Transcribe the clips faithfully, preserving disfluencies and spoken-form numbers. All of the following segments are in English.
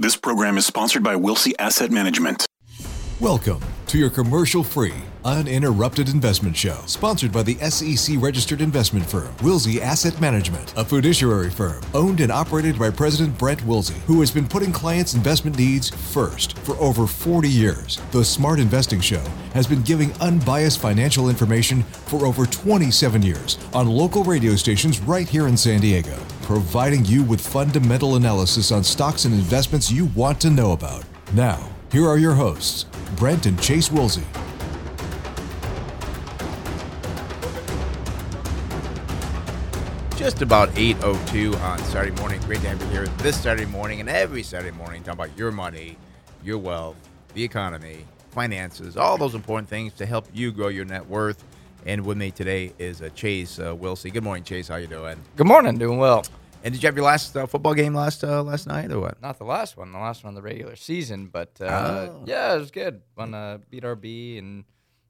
This program is sponsored by Wilsey Asset Management. Welcome to your commercial-free, uninterrupted investment show, sponsored by the S E C-registered investment firm, Wilsey Asset Management, a fiduciary firm owned and operated by President Brent Wilsey, who has been putting clients' investment needs first for over forty years. The Smart Investing Show has been giving unbiased financial information for over twenty-seven years on local radio stations right here in San Diego, providing you with fundamental analysis on stocks and investments you want to know about. Now, here are your hosts, Brent and Chase Wilsey. Just about eight oh two on Saturday morning. Great to have you here this Saturday morning and every Saturday morning, talking about your money, your wealth, the economy, finances, all those important things to help you grow your net worth. And with me today is uh, Chase uh, Wilsey. Good morning, Chase. How you doing? Good morning. Doing well. And did you have your last uh, football game last uh, last night or what? Not the last one. The last one of the regular season. But, uh, oh. yeah, it was good. Won uh, beat R B and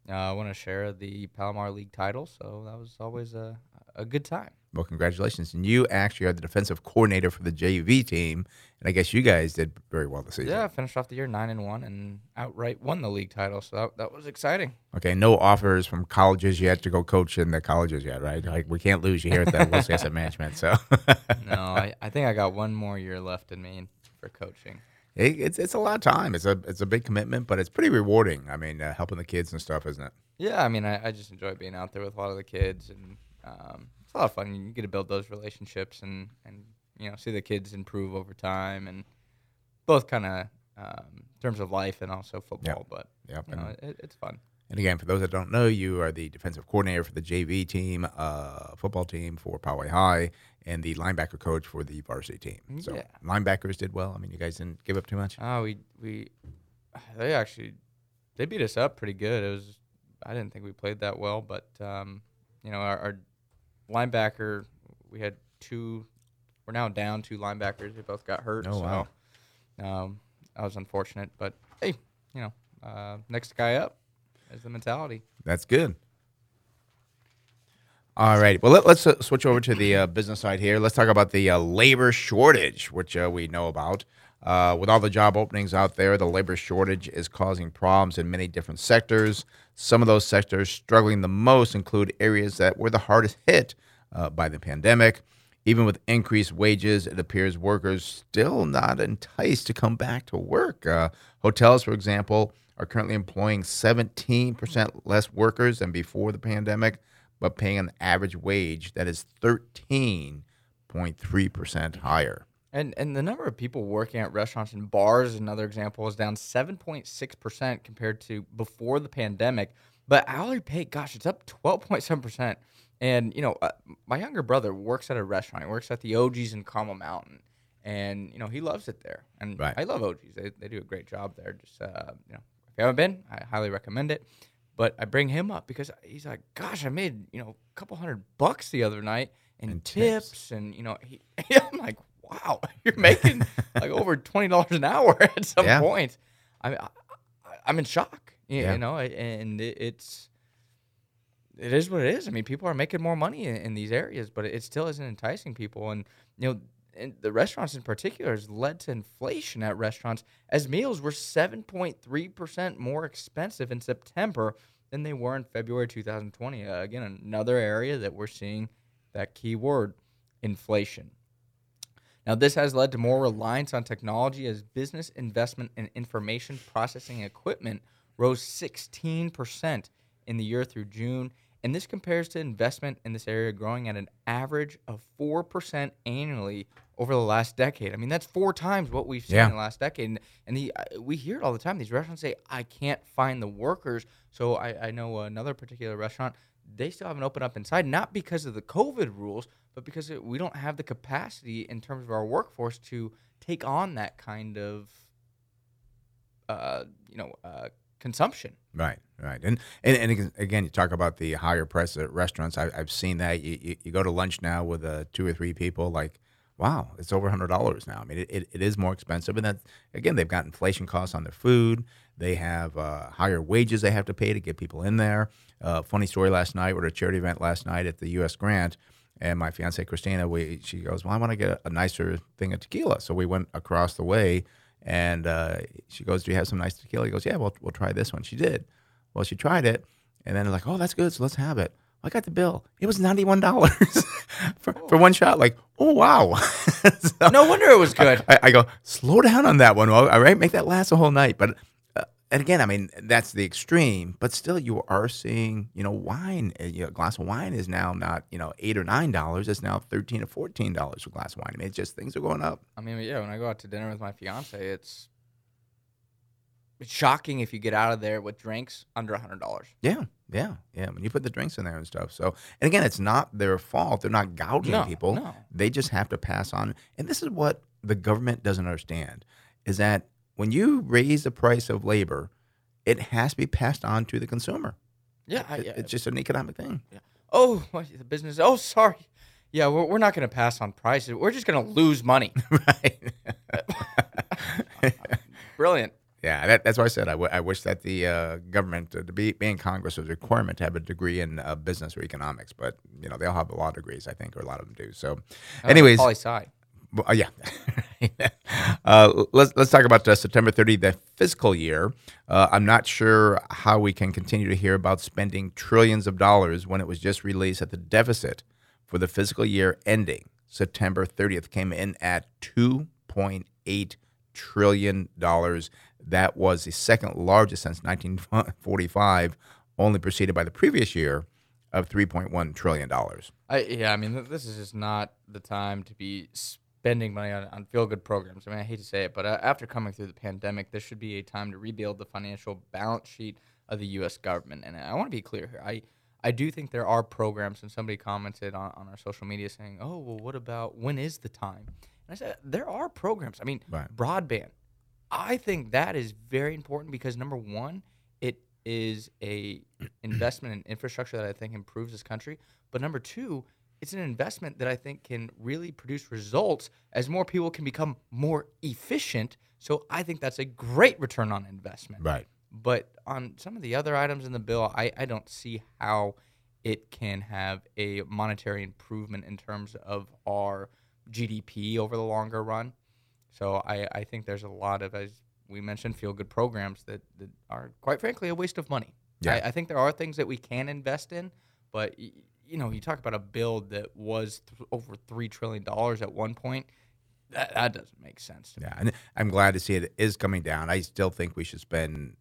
uh, won a share of the Palomar League title. So that was always a, a good time. Well, congratulations. And you actually are the defensive coordinator for the J V team. And I guess you guys did very well this season. Yeah, finished off the year nine and one and one and outright won the league title. So that, that was exciting. Okay, no offers from colleges yet to go coach in the colleges yet, right? Like, we can't lose you here at the Wilsey Asset Management. So No, I, I think I got one more year left in me for coaching. It, it's it's a lot of time. It's a it's a big commitment, but it's pretty rewarding. I mean, uh, helping the kids and stuff, isn't it? Yeah, I mean, I, I just enjoy being out there with a lot of the kids and um, – it's a lot of fun. You get to build those relationships and, and you know, see the kids improve over time, and both kind of um, in terms of life and also football. Yep. But yep. You know, it, it's fun. And again, for those that don't know, you are the defensive coordinator for the J V team, uh, football team for Poway High, and the linebacker coach for the varsity team. So yeah. Linebackers did well. I mean, you guys didn't give up too much. Oh, we we they actually they beat us up pretty good. It was I didn't think we played that well, but um, you know our. our linebacker, we had two. We're now down two linebackers. They both got hurt. Oh, so wow. um, I was unfortunate, but hey, you know, uh, next guy up is the mentality. That's good. All right. Well, let, let's uh, switch over to the uh, business side here. Let's talk about the uh, labor shortage, which uh, we know about. Uh, with all the job openings out there, the labor shortage is causing problems in many different sectors. Some of those sectors struggling the most include areas that were the hardest hit uh, by the pandemic. Even with increased wages, it appears workers still not enticed to come back to work. Uh, hotels, for example, are currently employing seventeen percent less workers than before the pandemic, but paying an average wage that is thirteen point three percent higher. And and the number of people working at restaurants and bars, another example, is down seven point six percent compared to before the pandemic. But hourly pay, gosh, it's up twelve point seven percent. And, you know, uh, my younger brother works at a restaurant. He works at the O G's in Carmel Mountain. And, you know, he loves it there. And right. I love O G's. They they do a great job there. Just, uh, you know, if you haven't been, I highly recommend it. But I bring him up because he's like, gosh, I made, you know, a couple hundred bucks the other night in and tips. tips. And, you know, he, I'm like, wow, you're making like over twenty dollars an hour at some yeah. point. I mean, I, I'm in shock, you, yeah. you know, and it, it's, it is what it is. I mean, people are making more money in, in these areas, but it still isn't enticing people. And, you know, and the restaurants in particular has led to inflation at restaurants, as meals were seven point three percent more expensive in September than they were in February two thousand twenty. Uh, again, another area that we're seeing that key word, inflation. Now, this has led to more reliance on technology as business investment in information processing equipment rose sixteen percent in the year through June, and this compares to investment in this area growing at an average of four percent annually over the last decade. I mean, that's four times what we've seen yeah. in the last decade, and, and the, uh, we hear it all the time. These restaurants say, I can't find the workers, so I, I know another particular restaurant, they still haven't opened up inside, not because of the COVID rules, but because we don't have the capacity in terms of our workforce to take on that kind of, uh, you know, uh, consumption. Right, right. And, and and again, you talk about the higher price at restaurants. I, I've seen that. You, you you go to lunch now with uh, two or three people, like, wow, it's over one hundred dollars now. I mean, it, it, it is more expensive. And, that again, they've got inflation costs on their food. They have uh, higher wages they have to pay to get people in there. Uh, funny story last night. We're at a charity event last night at the U S Grant, and my fiancée, Christina, we, she goes, well, I want to get a, a nicer thing of tequila. So we went across the way And uh, she goes, do you have some nice tequila? He goes, yeah, well, we'll try this one. She did. Well, she tried it. And then like, oh, that's good. So let's have it. I got the bill. It was ninety-one dollars for, oh. for one shot. Like, oh, wow. So no wonder it was good. I, I go, slow down on that one. All right, make that last a whole night. But, uh, and again, I mean, that's the extreme. But still, you are seeing, you know, wine. You know, a glass of wine is now not, you know, eight dollars or nine dollars. It's now thirteen dollars or fourteen dollars a glass of wine. I mean, it's just things are going up. I mean, yeah, when I go out to dinner with my fiance, it's, it's shocking if you get out of there with drinks under one hundred dollars. Yeah. Yeah, yeah. When you put the drinks in there and stuff. So, and again, it's not their fault. They're not gouging no, people. No. They just have to pass on. And this is what the government doesn't understand, is that when you raise the price of labor, it has to be passed on to the consumer. Yeah. It, I, yeah. It's just an economic thing. Yeah. Oh, the business. Oh, sorry. Yeah, we're, we're not going to pass on prices. We're just going to lose money. Right. Brilliant. Yeah, that, that's why I said I, w- I wish that the uh, government, uh, to be, be in Congress, was a requirement to have a degree in uh, business or economics. But, you know, they all have a lot of degrees, I think, or a lot of them do. So, oh, anyways. Poli Sci. Well, uh, yeah. uh, let's let's talk about uh, September thirtieth, the fiscal year. Uh, I'm not sure how we can continue to hear about spending trillions of dollars when it was just released that the deficit for the fiscal year ending September thirtieth came in at two point eight trillion dollars. That was the second largest since nineteen forty-five, only preceded by the previous year of three point one trillion dollars. I, yeah, I mean, this is just not the time to be spending money on, on feel-good programs. I mean, I hate to say it, but uh, after coming through the pandemic, this should be a time to rebuild the financial balance sheet of the U S government. And I want to be clear here. I, I do think there are programs, and somebody commented on, on our social media saying, oh, well, what about when is the time? And I said, there are programs. I mean, right. Broadband. I think that is very important because, number one, it is a investment in infrastructure that I think improves this country. But number two, it's an investment that I think can really produce results as more people can become more efficient. So I think that's a great return on investment. Right. But on some of the other items in the bill, I, I don't see how it can have a monetary improvement in terms of our G D P over the longer run. So I, I think there's a lot of, as we mentioned, feel-good programs that, that are, quite frankly, a waste of money. Yeah. I, I think there are things that we can invest in, but, y- you know, you talk about a bill that was th- over three trillion dollars at one point. That, that doesn't make sense to me. Yeah, and I'm glad to see it is coming down. I still think we should spend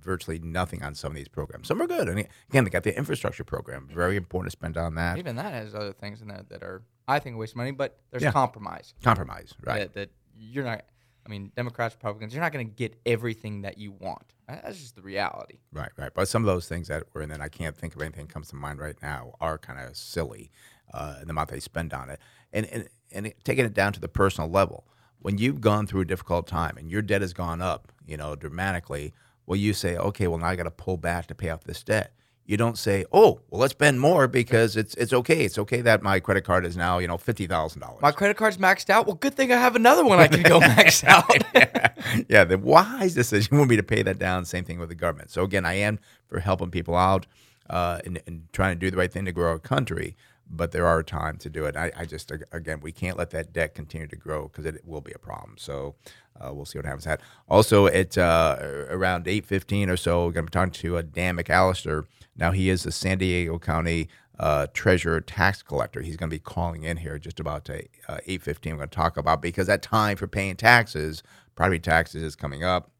virtually nothing on some of these programs. Some are good. And again, they got the infrastructure program. Very important to spend on that. Even that has other things in there that are, I think, a waste of money, but there's yeah. compromise. Compromise, right. That, that You're not, I mean, Democrats, Republicans, you're not going to get everything that you want. That's just the reality. Right, right. But some of those things that were in there, I can't think of anything that comes to mind right now, are kind of silly uh, in the amount they spend on it. And, and, and it, taking it down to the personal level, when you've gone through a difficult time and your debt has gone up, you know, dramatically, well, you say, okay, well, now I got to pull back to pay off this debt. You don't say, oh, well, let's spend more because it's it's okay. It's okay that my credit card is now, you know, fifty thousand dollars. My credit card's maxed out. Well, good thing I have another one I can go max out. yeah. yeah, the wise decision would be to pay that down. Same thing with the government. So, again, I am for helping people out uh, and, and trying to do the right thing to grow our country, but there are times to do it. I, I just, again, we can't let that debt continue to grow because it will be a problem. So uh, we'll see what happens to that. Also, at uh, around eight fifteen or so, we're going to be talking to uh, Dan McAllister. Now, he is the San Diego County uh, Treasurer Tax Collector. He's going to be calling in here just about to, uh, eight fifteen. We're going to talk about, because that time for paying taxes, property taxes, is coming up.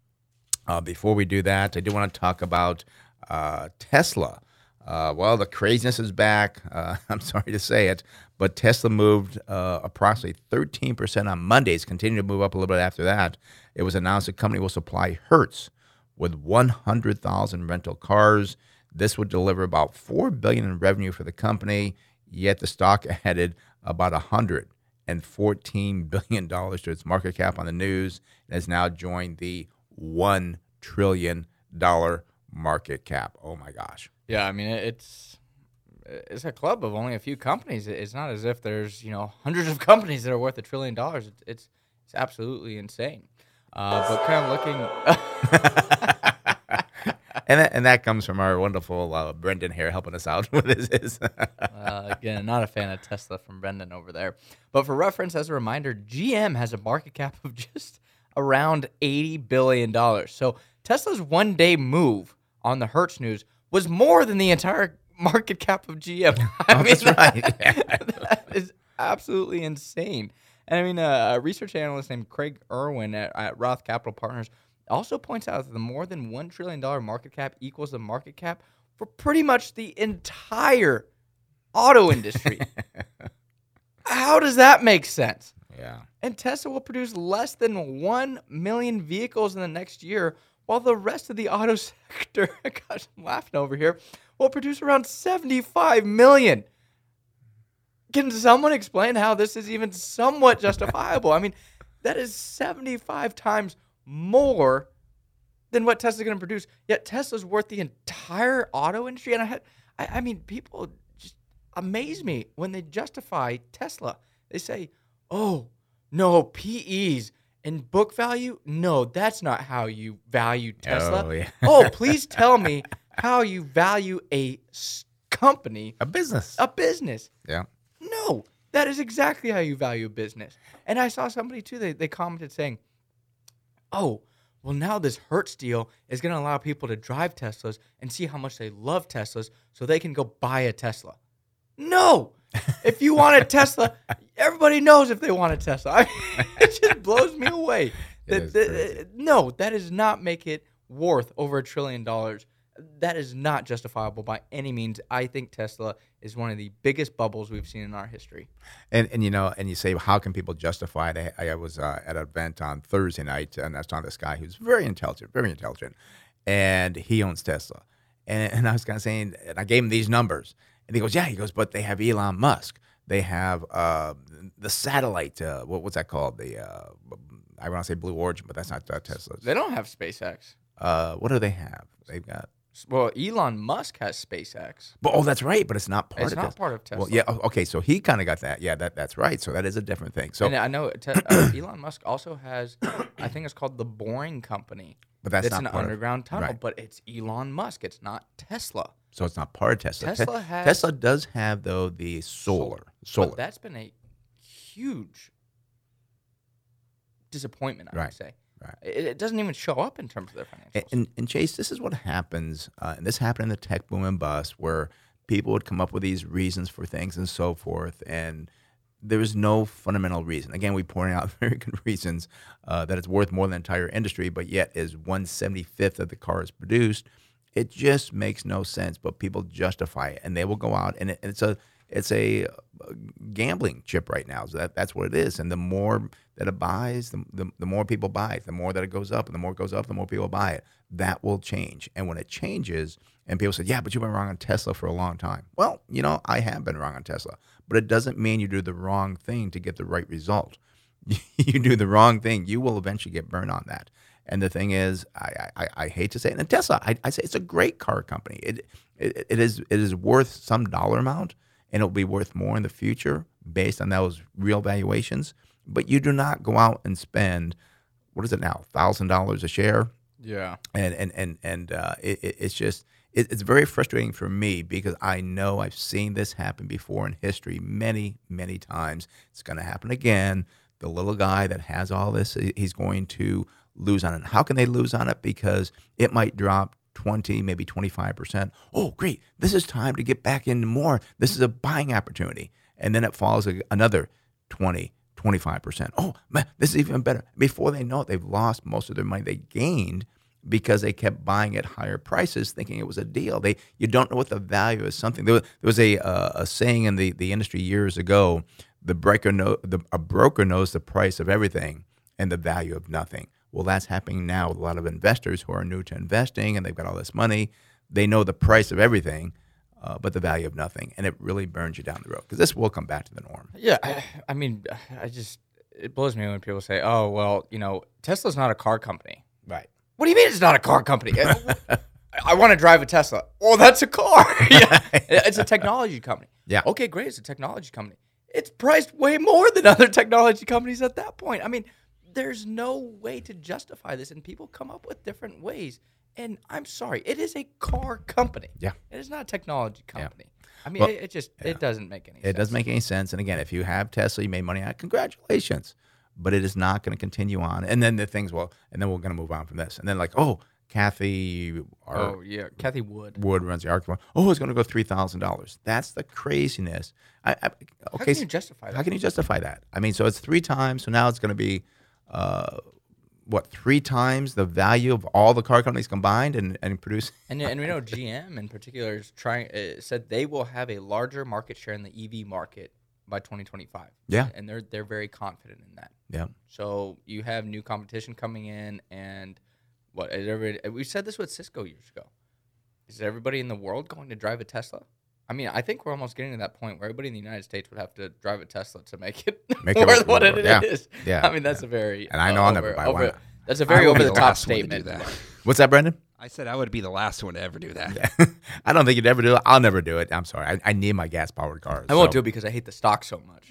Uh, before we do that, I do want to talk about uh, Tesla. Uh, well, the craziness is back. Uh, I'm sorry to say it, but Tesla moved uh, approximately thirteen percent on Mondays, continued to move up a little bit after that. It was announced the company will supply Hertz with one hundred thousand rental cars. This would deliver about four billion dollars in revenue for the company, yet the stock added about one hundred fourteen billion dollars to its market cap on the news and has now joined the one trillion dollars market cap. Oh, my gosh. Yeah, I mean, it's it's a club of only a few companies. It's not as if there's, you know, hundreds of companies that are worth a trillion dollars. It's it's, it's absolutely insane. Uh, but kind of looking... and, that, and that comes from our wonderful uh, Brendan here helping us out with his... his. uh, again, not a fan of Tesla from Brendan over there. But for reference, as a reminder, G M has a market cap of just around eighty billion dollars. So Tesla's one-day move on the Hertz news was more than the entire market cap of G M. I oh, mean, that's right. Yeah. That is absolutely insane. And I mean, uh, a research analyst named Craig Irwin at, at Roth Capital Partners also points out that the more than one trillion dollars market cap equals the market cap for pretty much the entire auto industry. How does that make sense? Yeah. And Tesla will produce less than one million vehicles in the next year, while the rest of the auto sector, gosh, I'm laughing over here, will produce around seventy-five million. Can someone explain how this is even somewhat justifiable? I mean, that is seventy-five times more than what Tesla's going to produce. Yet Tesla's worth the entire auto industry. And I had, I, I mean, people just amaze me when they justify Tesla. They say, oh, no, P Es and book value? No, that's not how you value Tesla. Oh, yeah. Oh, please tell me how you value a company. A business. A business. Yeah. No, that is exactly how you value a business. And I saw somebody, too, they, they commented saying, oh, well, now this Hertz deal is going to allow people to drive Teslas and see how much they love Teslas so they can go buy a Tesla. No! If you want a Tesla... Everybody knows if they want a Tesla. I mean, it just blows me away. That, that, no, that does not make it worth over a trillion dollars. That is not justifiable by any means. I think Tesla is one of the biggest bubbles we've seen in our history. And, and you know, and you say, how can people justify it? I, I was uh, at an event on Thursday night, and I was talking to this guy who's very intelligent, very intelligent, and he owns Tesla. And, and I was kind of saying, and I gave him these numbers. And he goes, yeah, he goes, but they have Elon Musk. They have uh, the satellite. Uh, what, what's that called? The uh, I want to say Blue Origin, but that's not uh, Tesla. They don't have SpaceX. Uh, what do they have? They've got. Well, Elon Musk has SpaceX. But oh, that's right. But it's not part. It's of not Tesla. part of Tesla. Well, yeah. Okay, so he kind of got that. Yeah, that that's right. So that is a different thing. So and I know te- uh, Elon Musk also has. I think it's called the Boring Company. But that's it's not an underground of, tunnel. Right. But it's Elon Musk. It's not Tesla. So it's not part of Tesla. Tesla, Te- has Tesla does have, though, the solar. Solar. But that's been a huge disappointment, I right. would say. Right. It, it doesn't even show up in terms of their financials. And, and Chase, this is what happens, uh, and this happened in the tech boom and bust, where people would come up with these reasons for things and so forth, and there was no fundamental reason. Again, we pointed out very good reasons uh, that it's worth more than the entire industry, but yet is one seventy-fifth of the cars produced. It just makes no sense, but people justify it, and they will go out, and it, it's a it's a gambling chip right now. So that, that's what it is, and the more that it buys, the, the the more people buy it, the more that it goes up, and the more it goes up, the more people buy it. That will change, and when it changes, and people say, yeah, but you've been wrong on Tesla for a long time. Well, you know, I have been wrong on Tesla, but it doesn't mean you do the wrong thing to get the right result. You do the wrong thing, you will eventually get burned on that. And the thing is, I, I, I hate to say it, and Tesla, I, I say it's a great car company. It, it it is it is worth some dollar amount, and it'll be worth more in the future based on those real valuations. But you do not go out and spend, what is it now, one thousand dollars a share? Yeah. And and and, and uh, it, it's just, it, it's very frustrating for me because I know I've seen this happen before in history many, many times. It's going to happen again. The little guy that has all this, he's going to lose on it. How can they lose on it? Because it might drop twenty, maybe twenty-five percent. Oh, great. This is time to get back into more. This is a buying opportunity. And then it falls another twenty, twenty-five percent. Oh, man, this is even better. Before they know it, they've lost most of their money they gained because they kept buying at higher prices thinking it was a deal. They You don't know what the value is something. There was, there was a, uh, a saying in the, the industry years ago, the broker know, the, a broker knows the price of everything and the value of nothing. Well, that's happening now with a lot of investors who are new to investing and they've got all this money. They know the price of everything, uh, but the value of nothing. And it really burns you down the road because this will come back to the norm. Yeah. I, I mean, I just, it blows me when people say, oh, well, you know, Tesla's not a car company. Right. What do you mean it's not a car company? I, I want to drive a Tesla. Oh, that's a car. Yeah. It's a technology company. Yeah. Okay, great. It's a technology company. It's priced way more than other technology companies at that point. I mean, there's no way to justify this, and people come up with different ways. And I'm sorry, it is a car company. Yeah, it is not a technology company. Yeah. I mean, well, it, it just yeah. it doesn't make any. It sense. It doesn't make any sense. And again, if you have Tesla, you made money on it. Congratulations. but it is not going to continue on. And then the things, well, and then we're going to move on from this. And then like, oh, Kathy. Ar- oh, yeah. Kathy Wood. Wood runs the Ark. Oh, it's going to go three thousand dollars. That's the craziness. I, I, okay, how can you justify that? How can you justify that? I mean, so it's three times. So now it's going to be, uh, what, three times the value of all the car companies combined and, and produce. And, and we know G M in particular is trying, uh, said they will have a larger market share in the E V market by twenty twenty-five. Yeah. And they're they're very confident in that. Yeah. So you have new competition coming in, and what is everybody, we said this with Cisco years ago. Is everybody in the world going to drive a Tesla? I mean, I think we're almost getting to that point where everybody in the United States would have to drive a Tesla to make it make more it than what it, it yeah. is. Yeah. I mean, that's yeah. a very and I know uh, I'll over, never buy one. Over, that's a very over the, the top statement. That. What's that, Brendan? I said I would be the last one to ever do that. Yeah. I don't think you'd ever do it. I'll never do it. I'm sorry. I, I need my gas-powered cars. I so. won't do it because I hate the stock so much.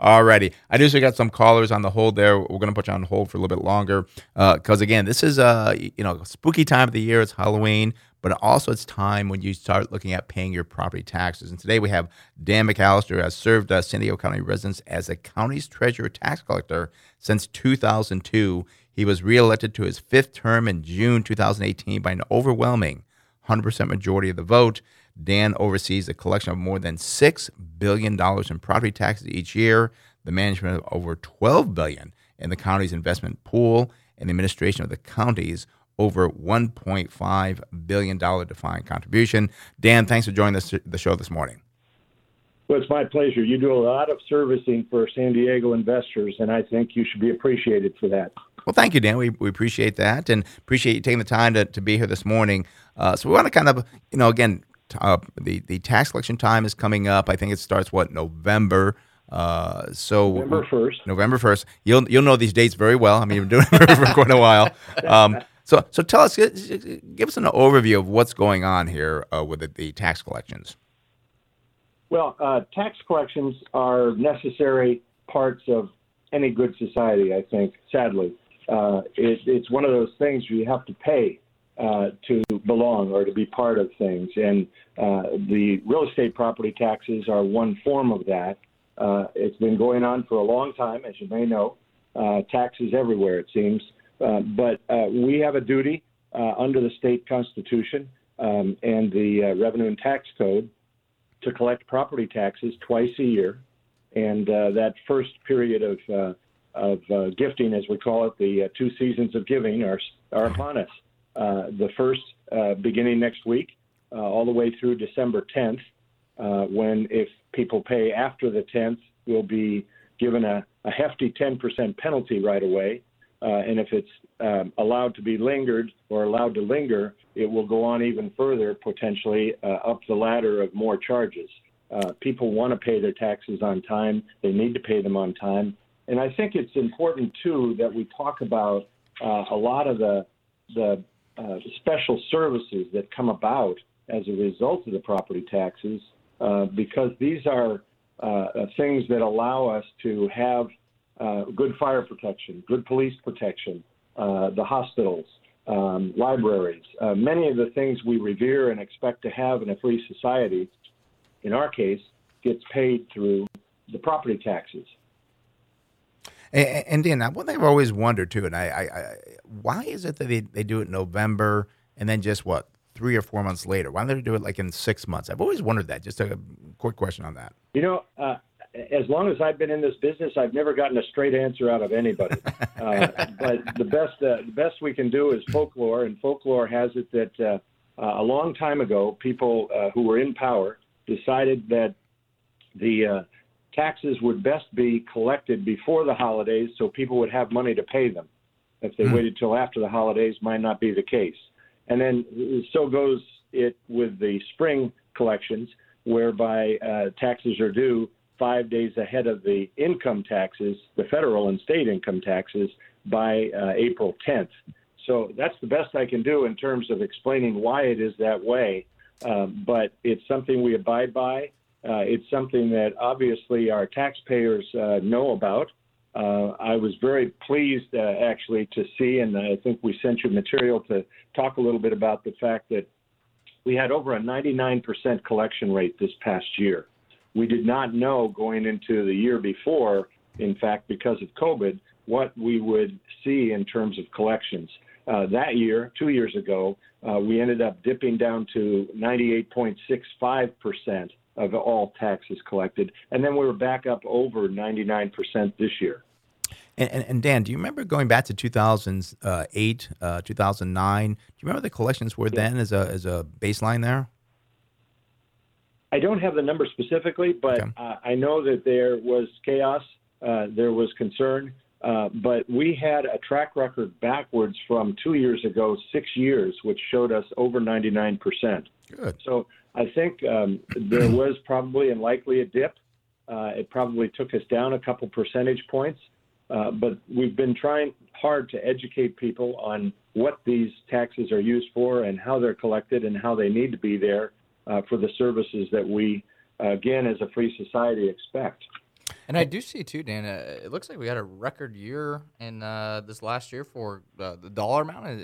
Alrighty. I do see we got some callers on the hold there. We're going to put you on hold for a little bit longer because, uh, again, this is uh, you know, a spooky time of the year. It's Halloween, but also it's time when you start looking at paying your property taxes. And today we have Dan McAllister, who has served uh, San Diego County residents as the county's treasurer tax collector since two thousand two. He was reelected to his fifth term in June twenty eighteen by an overwhelming one hundred percent majority of the vote. Dan oversees the collection of more than six billion dollars in property taxes each year, the management of over twelve billion dollars in the county's investment pool, and the administration of the county's over one point five billion dollars defined contribution. Dan, thanks for joining this, the show this morning. Well, it's my pleasure. You do a lot of servicing for San Diego investors, and I think you should be appreciated for that. Well, thank you, Dan. We we appreciate that and appreciate you taking the time to, to be here this morning. Uh, so we want to kind of, you know, again, uh, the, the tax collection time is coming up. I think it starts, what, November? Uh, so November first. November first. You'll you'll know these dates very well. I mean, you've been doing it for quite a while. Um, so so tell us, give us an overview of what's going on here uh, with the, the tax collections. Well, uh, tax collections are necessary parts of any good society, I think, sadly. Uh, it, it's one of those things where you have to pay uh, to belong or to be part of things. And uh, the real estate property taxes are one form of that. Uh, it's been going on for a long time, as you may know. Uh, taxes everywhere, it seems. Uh, but uh, we have a duty uh, under the state constitution um, and the uh, Revenue and Tax Code to collect property taxes twice a year. And uh, that first period of uh, of uh, gifting, as we call it, the uh, two seasons of giving are are upon us. Uh, the first uh, beginning next week, uh, all the way through December tenth, uh, when if people pay after the tenth, we'll be given a, a hefty ten percent penalty right away. Uh, and if it's um, allowed to be lingered or allowed to linger, it will go on even further, potentially uh, up the ladder of more charges. Uh, people want to pay their taxes on time. They need to pay them on time. And I think it's important, too, that we talk about uh, a lot of the, the uh, special services that come about as a result of the property taxes, uh, because these are uh, things that allow us to have uh, good fire protection, good police protection, uh, the hospitals, um, libraries, uh, many of the things we revere and expect to have in a free society, in our case, gets paid through the property taxes. And, and Dan, one thing I've always wondered, too, and I, I, I why is it that they, they do it in November and then just, what, three or four months later? Why don't they do it, like, in six months? I've always wondered that. Just a quick question on that. You know, uh, as long as I've been in this business, I've never gotten a straight answer out of anybody. uh, but the best, uh, the best we can do is folklore, and folklore has it that uh, a long time ago, people uh, who were in power decided that the uh, taxes would best be collected before the holidays so people would have money to pay them. If they mm-hmm. waited till after the holidays, might not be the case. And then so goes it with the spring collections, whereby uh, taxes are due five days ahead of the income taxes, the federal and state income taxes, by uh, April tenth. So that's the best I can do in terms of explaining why it is that way. Um, but it's something we abide by. Uh, it's something that obviously our taxpayers uh, know about. Uh, I was very pleased uh, actually to see, and I think we sent you material to talk a little bit about the fact that we had over a ninety-nine percent collection rate this past year. We did not know going into the year before in fact, because of COVID, what we would see in terms of collections. Uh, that year, two years ago, uh, we ended up dipping down to ninety-eight point six five percent of all taxes collected, and then we were back up over ninety-nine percent this year. And, and, and Dan, do you remember going back to two thousand eight, uh, two thousand nine? Do you remember the collections were then as a as a baseline there? I don't have the number specifically, but okay. uh, I know that there was chaos, uh, there was concern, uh, but we had a track record backwards from two years ago, six years, which showed us over ninety-nine percent. Good. So I think um, there was probably and likely a dip. Uh, it probably took us down a couple percentage points. Uh, but we've been trying hard to educate people on what these taxes are used for and how they're collected and how they need to be there uh, for the services that we, uh, again, as a free society, expect. And I do see, too, Dan, uh, it looks like we had a record year in uh, this last year for uh, the dollar amount.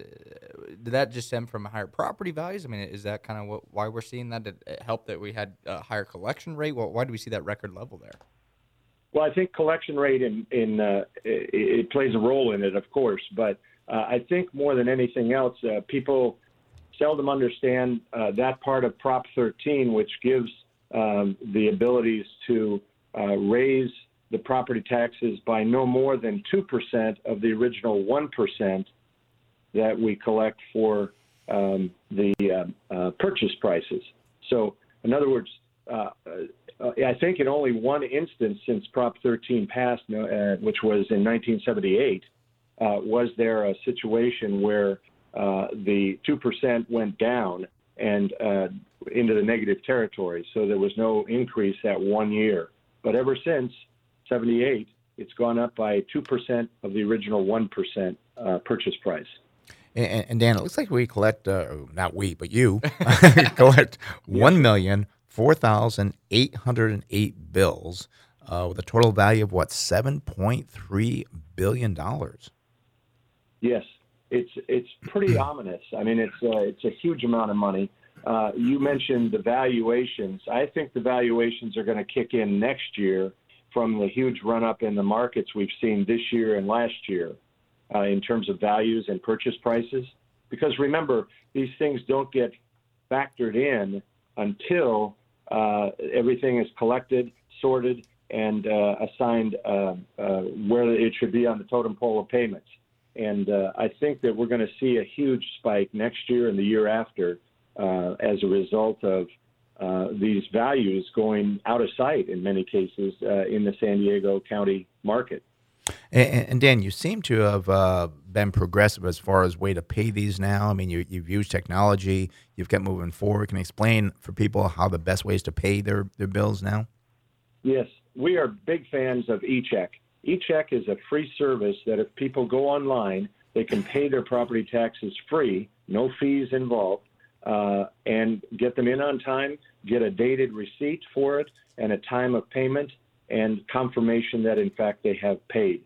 Did that just stem from higher property values? I mean, is that kind of what, why we're seeing that? Did it help that we had a higher collection rate? Well, why do we see that record level there? Well, I think collection rate in, in uh, it, it plays a role in it, of course. But uh, I think more than anything else, uh, people seldom understand uh, that part of Prop thirteen, which gives um, the abilities to uh, raise the property taxes by no more than two percent of the original one percent that we collect for um, the uh, uh, purchase prices. So, in other words, uh, Uh, I think in only one instance since Prop thirteen passed, uh, which was in nineteen seventy-eight, uh, was there a situation where uh, the two percent went down and uh, into the negative territory. So there was no increase that one year. But ever since seventy-eight, it's gone up by two percent of the original one percent uh, purchase price. And, and Dan, it looks like we collect, uh, not we, but you, collect one million dollars. four thousand eight hundred eight bills uh, with a total value of, what, seven point three billion dollars. Yes, it's it's pretty ominous. I mean, it's, uh, it's a huge amount of money. Uh, you mentioned the valuations. I think the valuations are going to kick in next year from the huge run-up in the markets we've seen this year and last year uh, in terms of values and purchase prices. Because remember, these things don't get factored in until Uh, everything is collected, sorted, and uh, assigned uh, uh, where it should be on the totem pole of payments. And uh, I think that we're going to see a huge spike next year and the year after uh, as a result of uh, these values going out of sight in many cases uh, in the San Diego County market. And, and Dan, you seem to have uh, been progressive as far as way to pay these now. I mean, you, you've used technology. You've kept moving forward. Can you explain for people how the best ways to pay their, their bills now? Yes. We are big fans of eCheck. eCheck is a free service that if people go online, they can pay their property taxes free, no fees involved, uh, and get them in on time, get a dated receipt for it and a time of payment, and confirmation that, in fact, they have paid.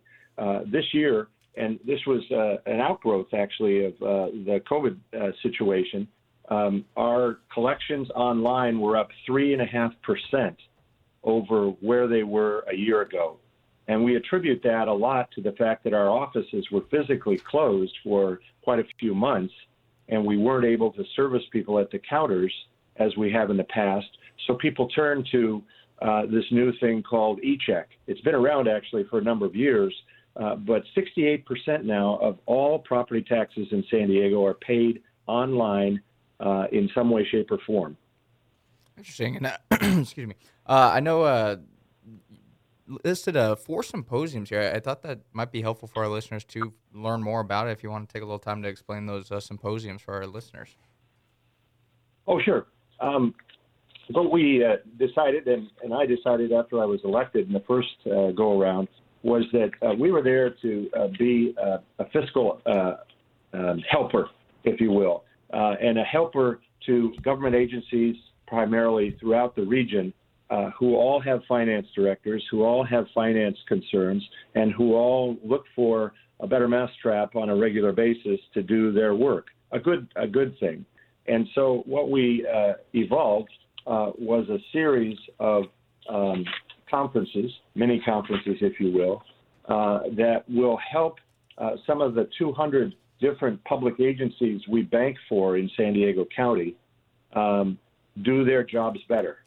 Uh, this year, and this was uh, an outgrowth, actually, of uh, the COVID uh, situation, um, our collections online were up three point five percent over where they were a year ago. And we attribute that a lot to the fact that our offices were physically closed for quite a few months, and we weren't able to service people at the counters as we have in the past. So people turned to Uh, this new thing called eCheck. It's been around actually for a number of years, uh, but sixty-eight percent now of all property taxes in San Diego are paid online uh, in some way, shape, or form. Interesting. And uh, excuse me. Uh, I know uh, listed uh, four symposiums here. I thought that might be helpful for our listeners to learn more about it. If you want to take a little time to explain those uh, symposiums for our listeners. Oh, sure. Um, But we uh, decided, and, and I decided after I was elected in the first uh, go-around, was that uh, we were there to uh, be uh, a fiscal uh, um, helper, if you will, uh, and a helper to government agencies primarily throughout the region uh, who all have finance directors, who all have finance concerns, and who all look for a better mousetrap on a regular basis to do their work, a good, a good thing. And so what we uh, evolved Uh, was a series of um, conferences, mini conferences, if you will, uh, that will help uh, some of the two hundred different public agencies we bank for in San Diego County um, do their jobs better.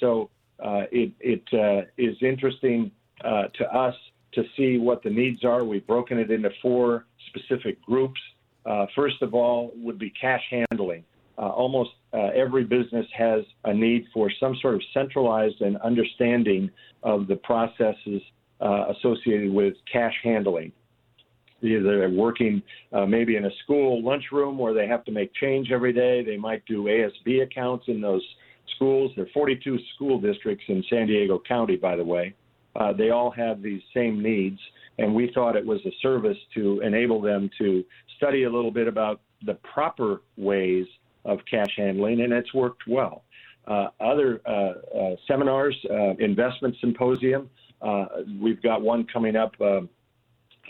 So uh, it, it uh, is interesting uh, to us to see what the needs are. We've broken it into four specific groups. Uh, first of all would be cash handling. Uh, almost uh, every business has a need for some sort of centralized and understanding of the processes uh, associated with cash handling. Either they're working uh, maybe in a school lunchroom where they have to make change every day. They might do A S B accounts in those schools. There are forty-two school districts in San Diego County, by the way. Uh, they all have these same needs, and we thought it was a service to enable them to study a little bit about the proper ways of cash handling, and it's worked well. Uh, other uh, uh, seminars, uh, investment symposium, uh, we've got one coming up uh,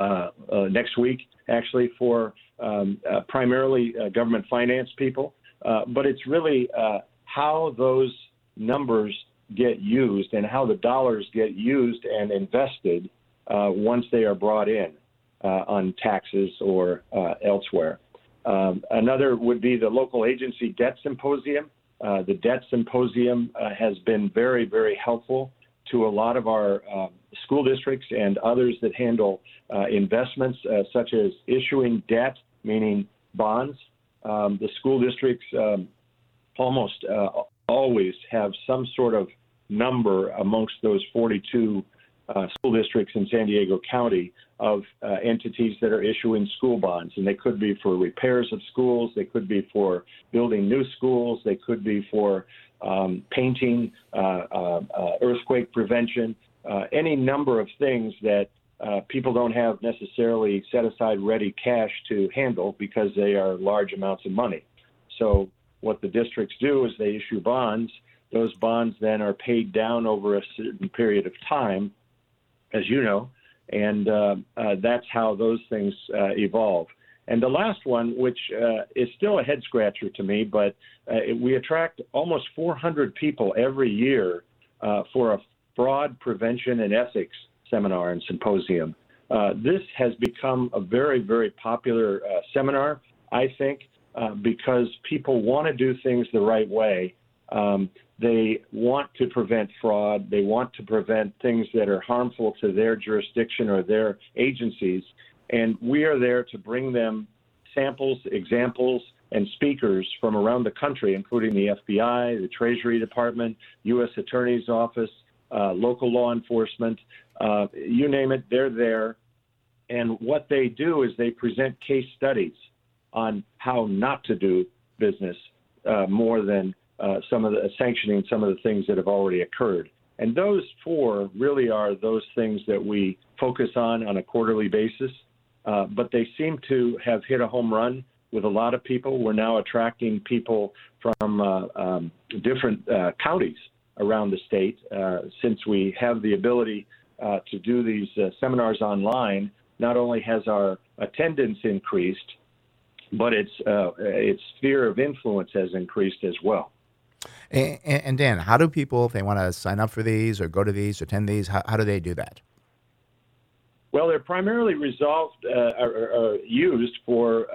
uh, uh, next week, actually, for um, uh, primarily uh, government finance people, uh, but it's really uh, how those numbers get used and how the dollars get used and invested uh, once they are brought in uh, on taxes or uh, elsewhere. Um, another would be the local agency debt symposium. Uh, the debt symposium uh, has been very, very helpful to a lot of our uh, school districts and others that handle uh, investments, uh, such as issuing debt, meaning bonds. Um, the school districts um, almost uh, always have some sort of number amongst those forty-two uh, school districts in San Diego County of uh, entities that are issuing school bonds. And they could be for repairs of schools. They could be for building new schools. They could be for um, painting, uh, uh, uh, earthquake prevention, uh, any number of things that uh, people don't have necessarily set aside ready cash to handle because they are large amounts of money. So what the districts do is they issue bonds. Those bonds then are paid down over a certain period of time, as you know, and uh, uh, that's how those things uh, evolve. And the last one, which uh, is still a head-scratcher to me, but uh, it, we attract almost four hundred people every year uh, for a fraud prevention and ethics seminar and symposium. Uh, this has become a very, very popular uh, seminar, I think, uh, because people want to do things the right way. Um, They want to prevent fraud. They want to prevent things that are harmful to their jurisdiction or their agencies. And we are there to bring them samples, examples, and speakers from around the country, including the F B I, the Treasury Department, U S Attorney's Office, uh, local law enforcement, uh, you name it, they're there. And what they do is they present case studies on how not to do business uh, more than Uh, some of the uh, sanctioning some of the things that have already occurred. And those four really are those things that we focus on on a quarterly basis, uh, but they seem to have hit a home run with a lot of people. We're now attracting people from uh, um, different uh, counties around the state. Uh, since we have the ability uh, to do these uh, seminars online, not only has our attendance increased, but its, uh, its sphere of influence has increased as well. And, and Dan, how do people, if they want to sign up for these or go to these, attend these, how, how do they do that? Well, they're primarily resolved uh, or, or used for uh,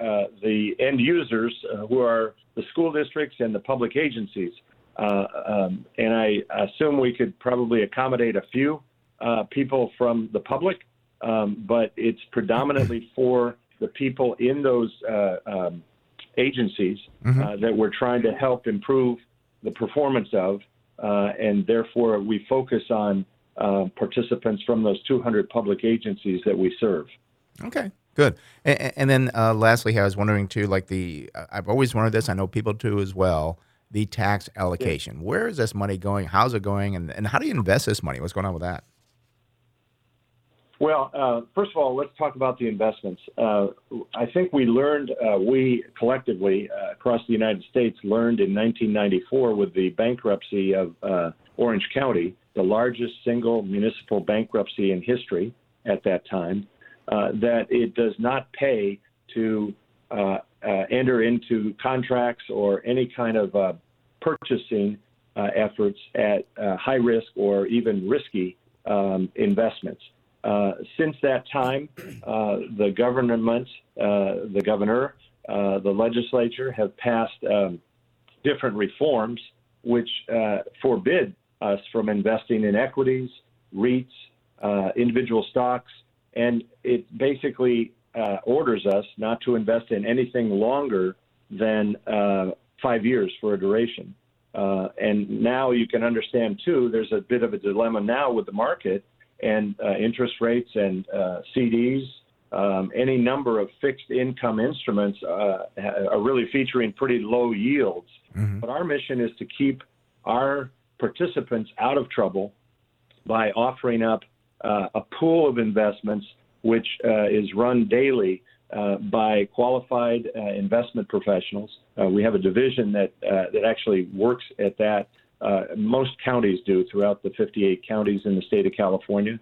the end users uh, who are the school districts and the public agencies. Uh, um, and I assume we could probably accommodate a few uh, people from the public, um, but it's predominantly for the people in those uh, um, agencies mm-hmm. uh, that we're trying to help improve the performance of, uh, and therefore we focus on uh, participants from those two hundred public agencies that we serve. Okay, good. And, and then uh, lastly, I was wondering too, like the, I've always wondered this, I know people do as well, the tax allocation. Yeah. Where is this money going? How's it going? And, and how do you invest this money? What's going on with that? Well, uh, first of all, let's talk about the investments. Uh, I think we learned, uh, we collectively uh, across the United States learned in nineteen ninety-four with the bankruptcy of uh, Orange County, the largest single municipal bankruptcy in history at that time, uh, that it does not pay to uh, uh, enter into contracts or any kind of uh, purchasing uh, efforts at uh, high risk or even risky um, investments. Uh, since that time, uh, the government, uh, the governor, uh, the legislature have passed um, different reforms which uh, forbid us from investing in equities, REITs, uh, individual stocks, and it basically uh, orders us not to invest in anything longer than uh, five years for a duration. Uh, and now you can understand, too, there's a bit of a dilemma now with the market and uh, interest rates and uh, C Ds. Um, any number of fixed income instruments uh, are really featuring pretty low yields. Mm-hmm. But our mission is to keep our participants out of trouble by offering up uh, a pool of investments which uh, is run daily Uh, by qualified uh, investment professionals. Uh, we have a division that uh, that actually works at that. Uh, most counties do throughout the fifty-eight counties in the state of California.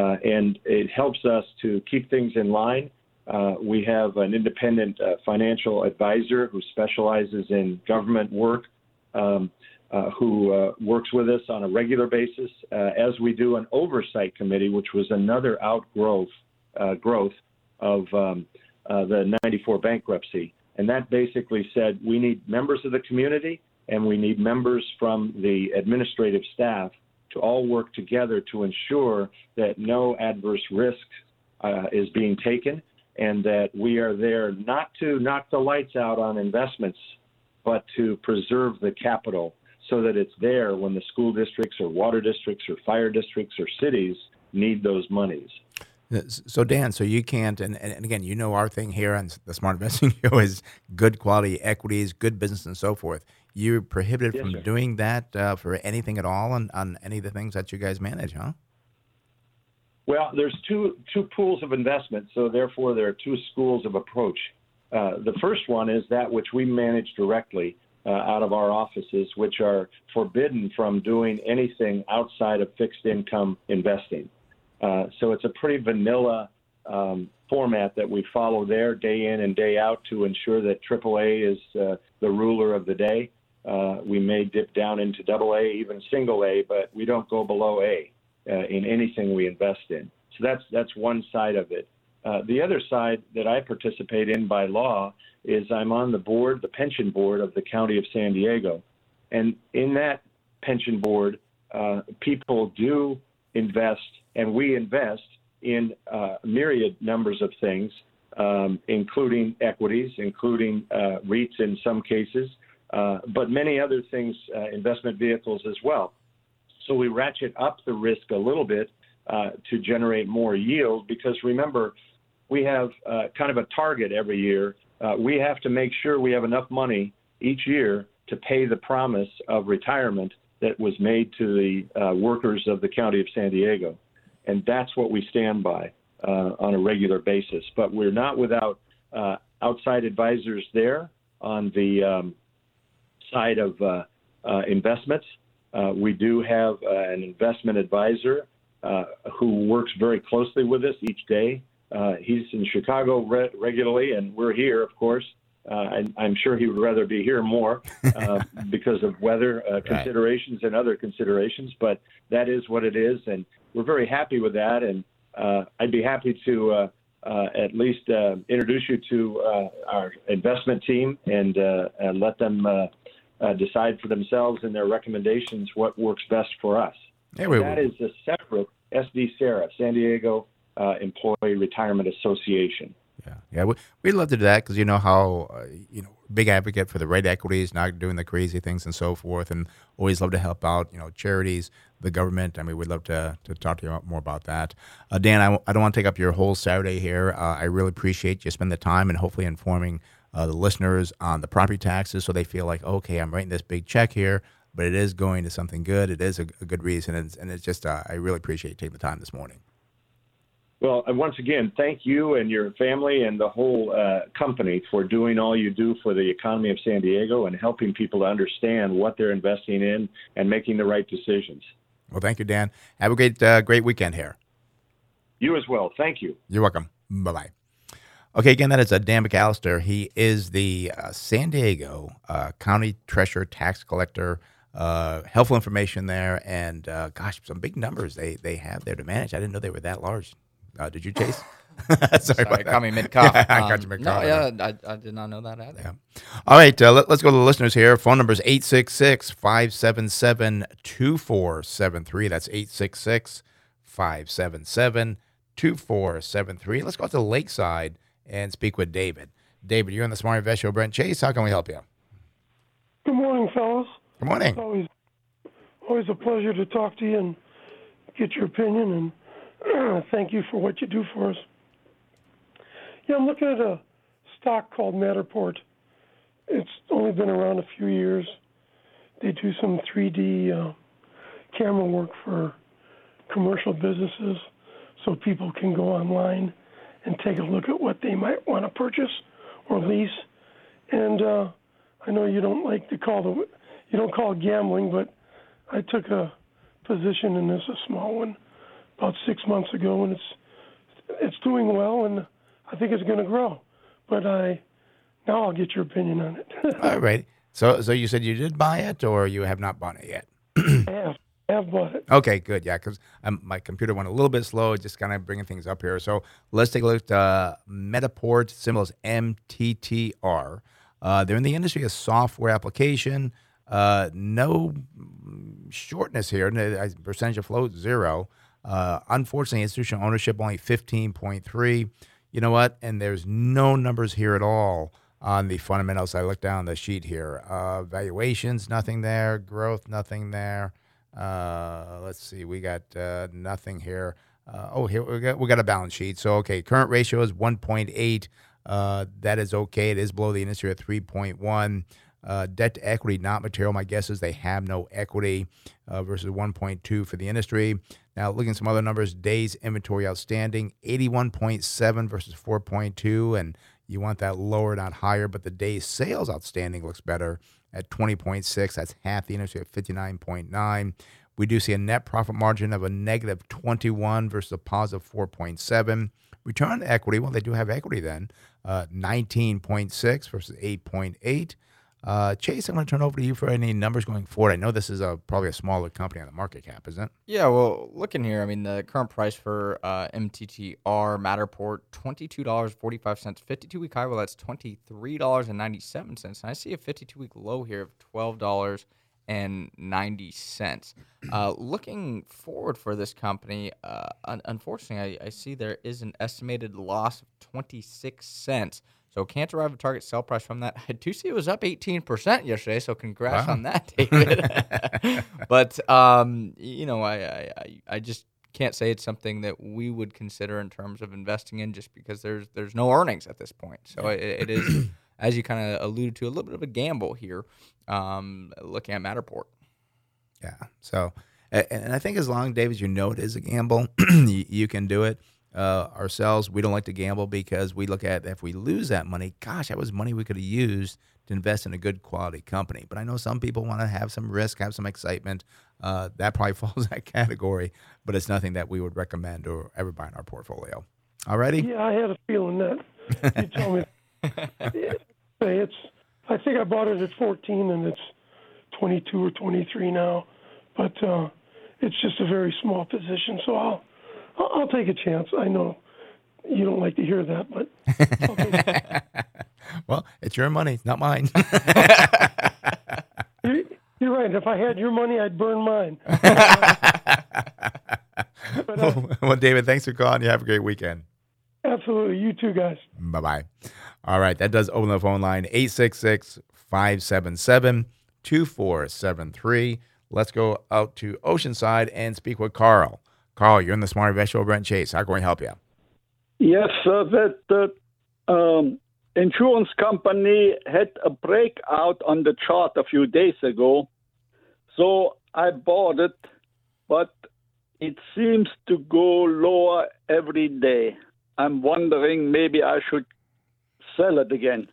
Uh, and it helps us to keep things in line. Uh, we have an independent uh, financial advisor who specializes in government work, um, uh, who uh, works with us on a regular basis, uh, as we do an oversight committee, which was another outgrowth uh, growth of um, Uh, the ninety-four bankruptcy. And that basically said we need members of the community and we need members from the administrative staff to all work together to ensure that no adverse risk uh, is being taken, and that we are there not to knock the lights out on investments, but to preserve the capital so that it's there when the school districts or water districts or fire districts or cities need those monies. So, Dan, so you can't, and, and again, you know our thing here on the Smart Investing Show is good quality equities, good business, and so forth. You're prohibited yes, from sir. doing that uh, for anything at all on, on any of the things that you guys manage, huh? Well, there's two two pools of investment, so therefore there are two schools of approach. Uh, the first one is that which we manage directly uh, out of our offices, which are forbidden from doing anything outside of fixed income investing. Uh, so it's a pretty vanilla um, format that we follow there day in and day out to ensure that triple A is uh, the ruler of the day. Uh, we may dip down into double A, even single A, but we don't go below A uh, in anything we invest in. So that's that's one side of it. Uh, the other side that I participate in by law is I'm on the board, the pension board of the County of San Diego. And in that pension board, uh, people do invest, and we invest in uh, myriad numbers of things, um, including equities, including uh, REITs in some cases, uh, but many other things, uh, investment vehicles as well. So we ratchet up the risk a little bit uh, to generate more yield, because remember, we have uh, kind of a target every year. Uh, we have to make sure we have enough money each year to pay the promise of retirement that was made to the uh, workers of the County of San Diego. And that's what we stand by uh, on a regular basis. But we're not without uh, outside advisors there on the um, side of uh, uh, investments. Uh, we do have uh, an investment advisor uh, who works very closely with us each day. Uh, he's in Chicago re- regularly, and we're here, of course. Uh, and I'm sure he would rather be here more uh, because of weather uh, considerations right. and other considerations, but that is what it is, and we're very happy with that. And uh, I'd be happy to uh, uh, at least uh, introduce you to uh, our investment team and, uh, and let them uh, uh, decide for themselves and their recommendations what works best for us. Anyway, that is a separate S D C E R A, San Diego uh, Employee Retirement Association. Yeah, yeah, we, we'd love to do that because you know how uh, you know big advocate for the right equities, not doing the crazy things and so forth, and always love to help out you know charities, the government. I mean, we'd love to to talk to you more about that. Uh, Dan, I, w- I don't want to take up your whole Saturday here. Uh, I really appreciate you spending the time and hopefully informing uh, the listeners on the property taxes so they feel like okay, I'm writing this big check here, but it is going to something good. It is a, a good reason, and, and it's just uh, I really appreciate you taking the time this morning. Well, once again, thank you and your family and the whole uh, company for doing all you do for the economy of San Diego and helping people to understand what they're investing in and making the right decisions. Well, thank you, Dan. Have a great, uh, great weekend here. You as well. Thank you. You're welcome. Bye-bye. Okay, again, that is uh, Dan McAllister. He is the uh, San Diego uh, County Treasurer Tax Collector uh, helpful information there. And uh, gosh, some big numbers they they have there to manage. I didn't know they were that large. Uh, did you, Chase? Sorry, Sorry about call that. me mid-cough. Yeah, I um, got you mid-cough. No, yeah, I, I did not know that either. Yeah. All right, uh, let, let's go to the listeners here. Phone number is eight six six, five seven seven, two four seven three. That's eight six six, five seven seven, two four seven three. Let's go out to the Lakeside and speak with David. David, you're on the Smart Invest Show. Brent, Chase, how can we help you? Good morning, fellas. Good morning. It's always, always a pleasure to talk to you and get your opinion, and thank you for what you do for us. Yeah, I'm looking at a stock called Matterport. It's only been around a few years. They do some three D uh, camera work for commercial businesses so people can go online and take a look at what they might want to purchase or lease. And uh, I know you don't like to call the, you don't call it gambling, but I took a position in this, a small one, about six months ago, and it's it's doing well, and I think it's going to grow. But I now I'll get your opinion on it. All right. So so you said you did buy it, or you have not bought it yet? I have. I have bought it. Okay, good. Yeah, because um, my computer went a little bit slow, just kind of bringing things up here. So let's take a look at uh, Matterport, symbol is M T T R. Uh, they're in the industry of software application. Uh, no shortness here. No, percentage of float, zero. Uh, unfortunately, institutional ownership, only fifteen point three. You know what? And there's no numbers here at all on the fundamentals. I looked down the sheet here. Uh, valuations, nothing there. Growth, nothing there. Uh, let's see. We got uh, nothing here. Uh, oh, here we got, we got a balance sheet. So, okay, current ratio is one point eight. Uh, that is okay. It is below the industry at three point one. Uh, debt to equity, not material. My guess is they have no equity uh, versus one point two for the industry. Now, looking at some other numbers, days inventory outstanding, eighty-one point seven versus four point two, and you want that lower, not higher, but the days sales outstanding looks better at twenty point six. That's half the industry at fifty-nine point nine. We do see a net profit margin of a negative twenty-one versus a positive four point seven. Return on equity, well, they do have equity then, uh, nineteen point six versus eight point eight. Uh, Chase, I'm going to turn over to you for any numbers going forward. I know this is a probably a smaller company on the market cap, isn't it? Yeah, well, looking here, I mean, the current price for uh, M T T R, Matterport, twenty-two dollars and forty-five cents. fifty-two-week high, well, that's twenty-three dollars and ninety-seven cents. And I see a fifty-two-week low here of twelve dollars and ninety cents. Uh, looking forward for this company, uh, un- unfortunately, I, I see there is an estimated loss of twenty-six cents. So can't derive a target sell price from that. I do see it was up eighteen percent yesterday, so congrats wow. on that, David. But, um, you know, I, I I just can't say it's something that we would consider in terms of investing in just because there's there's no earnings at this point. So it, it is, as you kind of alluded to, a little bit of a gamble here um, looking at Matterport. Yeah. So, and I think as long, David, as you know it is a gamble, you can do it. Uh, ourselves, we don't like to gamble because we look at if we lose that money, gosh, that was money we could have used to invest in a good quality company. But I know some people want to have some risk, have some excitement. Uh, that probably falls in that category, but it's nothing that we would recommend or ever buy in our portfolio. All righty? Yeah, I had a feeling that you told me. It, it's, I think I bought it at fourteen and it's twenty-two or twenty-three now, but uh, it's just a very small position, so I'll I'll take a chance. I know you don't like to hear that, but I'll take a chance. Well, it's your money, not mine. you're, you're right. If I had your money, I'd burn mine. but, uh, well, well, David, thanks for calling. You have a great weekend. Absolutely. You too, guys. Bye-bye. All right. That does open the phone line, eight six six, five seven seven, two four seven three. Let's go out to Oceanside and speak with Carl. Carl, you're in the Smart Investor, Brent Chase. How can we help you? Yes, uh, that uh, um, insurance company had a breakout on the chart a few days ago. So I bought it, but it seems to go lower every day. I'm wondering maybe I should sell it again.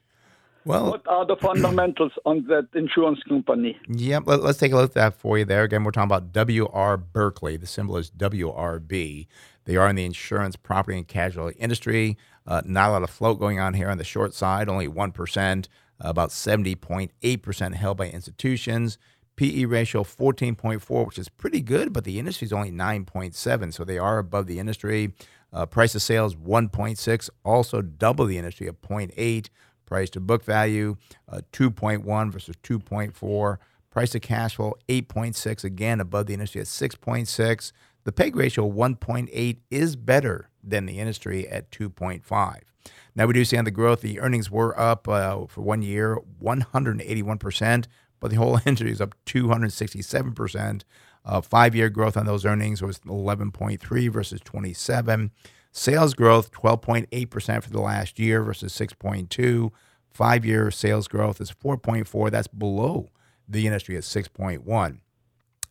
Well, what are the fundamentals on that insurance company? Yep, let, let's take a look at that for you there. Again, we're talking about W R Berkeley. The symbol is W R B. They are in the insurance, property, and casualty industry. Uh, not a lot of float going on here on the short side, only one percent, about seventy point eight percent held by institutions. P E ratio fourteen point four, which is pretty good, but the industry is only nine point seven, so they are above the industry. Uh, price to sales, one point six, also double the industry of zero point eight. Price to book value, uh, two point one versus two point four. Price to cash flow, eight point six, again above the industry at six point six. The P E G ratio, one point eight, is better than the industry at two point five. Now, we do see on the growth, the earnings were up uh, for one year, one hundred eighty-one percent, but the whole industry is up two hundred sixty-seven percent. Uh, five-year growth on those earnings was eleven point three versus twenty-seven. Sales growth, twelve point eight percent for the last year versus six point two. Five-year sales growth is four point four. That's below the industry at six point one.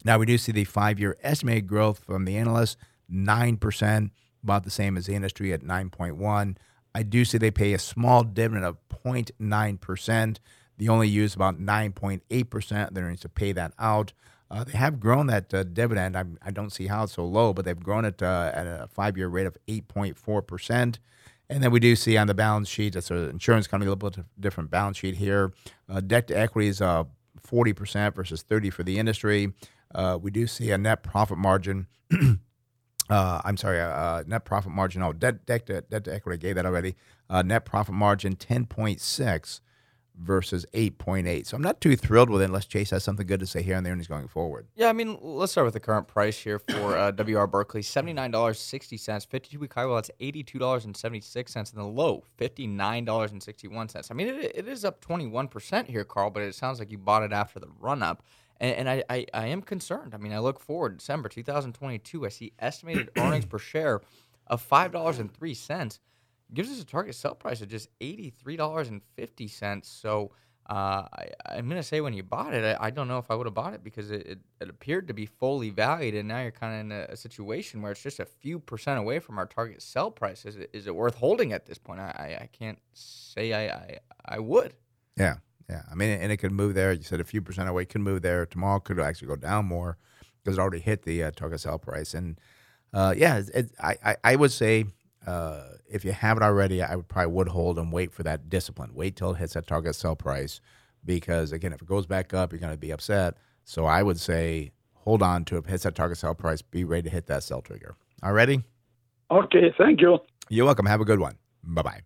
Now, we do see the five-year estimated growth from the analysts, nine percent, about the same as the industry at nine point one. I do see they pay a small dividend of zero point nine percent. They only use about nine point eight percent of their earnings to pay that out. Uh, they have grown that uh, dividend. I, I don't see how it's so low, but they've grown it uh, at a five-year rate of eight point four percent. And then we do see on the balance sheet, that's an insurance company, a little bit different balance sheet here. Uh, debt to equity is uh, forty percent versus thirty for the industry. Uh, we do see a net profit margin. uh, I'm sorry, uh, net profit margin. Oh, debt, debt, debt, debt to equity, I gave that already. Uh, net profit margin ten point six versus eight point eight. So I'm not too thrilled with it unless Chase has something good to say here and there and he's going forward. Yeah, I mean, let's start with the current price here for uh, W R Berkeley, seventy-nine dollars and sixty cents, fifty-two-week high, well, that's eighty-two dollars and seventy-six cents, and the low, fifty-nine dollars and sixty-one cents. I mean, it, it is up twenty-one percent here, Carl, but it sounds like you bought it after the run-up. And, and I, I, I am concerned. I mean, I look forward, December two thousand twenty-two, I see estimated earnings per share of five dollars and three cents. Gives us a target sell price of just eighty-three dollars and fifty cents. So uh, I, I'm going to say when you bought it, I, I don't know if I would have bought it because it, it, it appeared to be fully valued, and now you're kind of in a, a situation where it's just a few percent away from our target sell price. Is it, is it worth holding at this point? I, I can't say I, I I would. Yeah, yeah. I mean, and it could move there. You said a few percent away. It could move there. Tomorrow could actually go down more because it already hit the uh, target sell price. And, uh, yeah, it, it, I, I, I would say – Uh, if you haven't already, I would probably would hold and wait for that discipline. Wait till it hits that target sell price because, again, if it goes back up, you're going to be upset. So I would say hold on to it. If it hits that target sell price, be ready to hit that sell trigger. All righty? Okay, thank you. You're welcome. Have a good one. Bye-bye.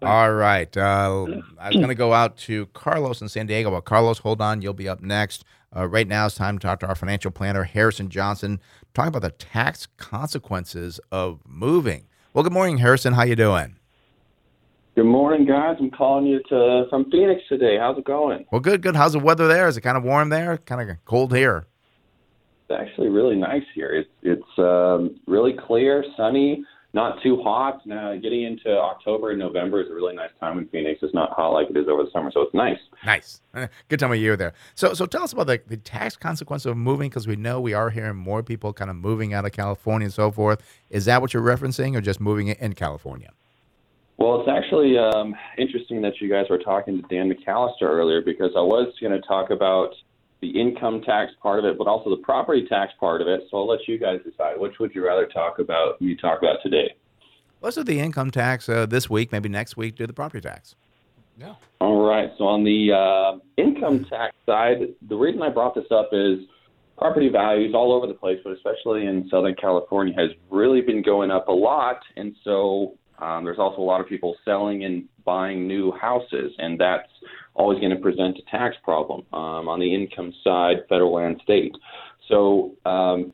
Bye. All right. Uh, I was going to go out to Carlos in San Diego. Well, Carlos, hold on. You'll be up next. Uh, right now, it's time to talk to our financial planner, Harrison Johnson, talking about the tax consequences of moving. Well, good morning, Harrison. How you doing? Good morning, guys. I'm calling you to, from Phoenix today. How's it going? Well, good, good. How's the weather there? Is it kind of warm there? Kind of cold here? It's actually really nice here. It's it's um, really clear, sunny, not too hot. Now, getting into October and November is a really nice time in Phoenix. It's not hot like it is over the summer, so it's nice. Nice. Good time of year there. So so tell us about the, the tax consequence of moving, because we know we are hearing more people kind of moving out of California and so forth. Is that what you're referencing, or just moving in California? Well, it's actually um, interesting that you guys were talking to Dan McAllister earlier, because I was going to talk about the income tax part of it, but also the property tax part of it. So I'll let you guys decide. Which would you rather talk about, you talk about today? Let's do the income tax uh, this week, maybe next week, do the property tax. Yeah. All right. So on the uh, income tax side, the reason I brought this up is property values all over the place, but especially in Southern California, has really been going up a lot. And so um, there's also a lot of people selling and buying new houses, and that's always going to present a tax problem um, on the income side, federal and state. So um,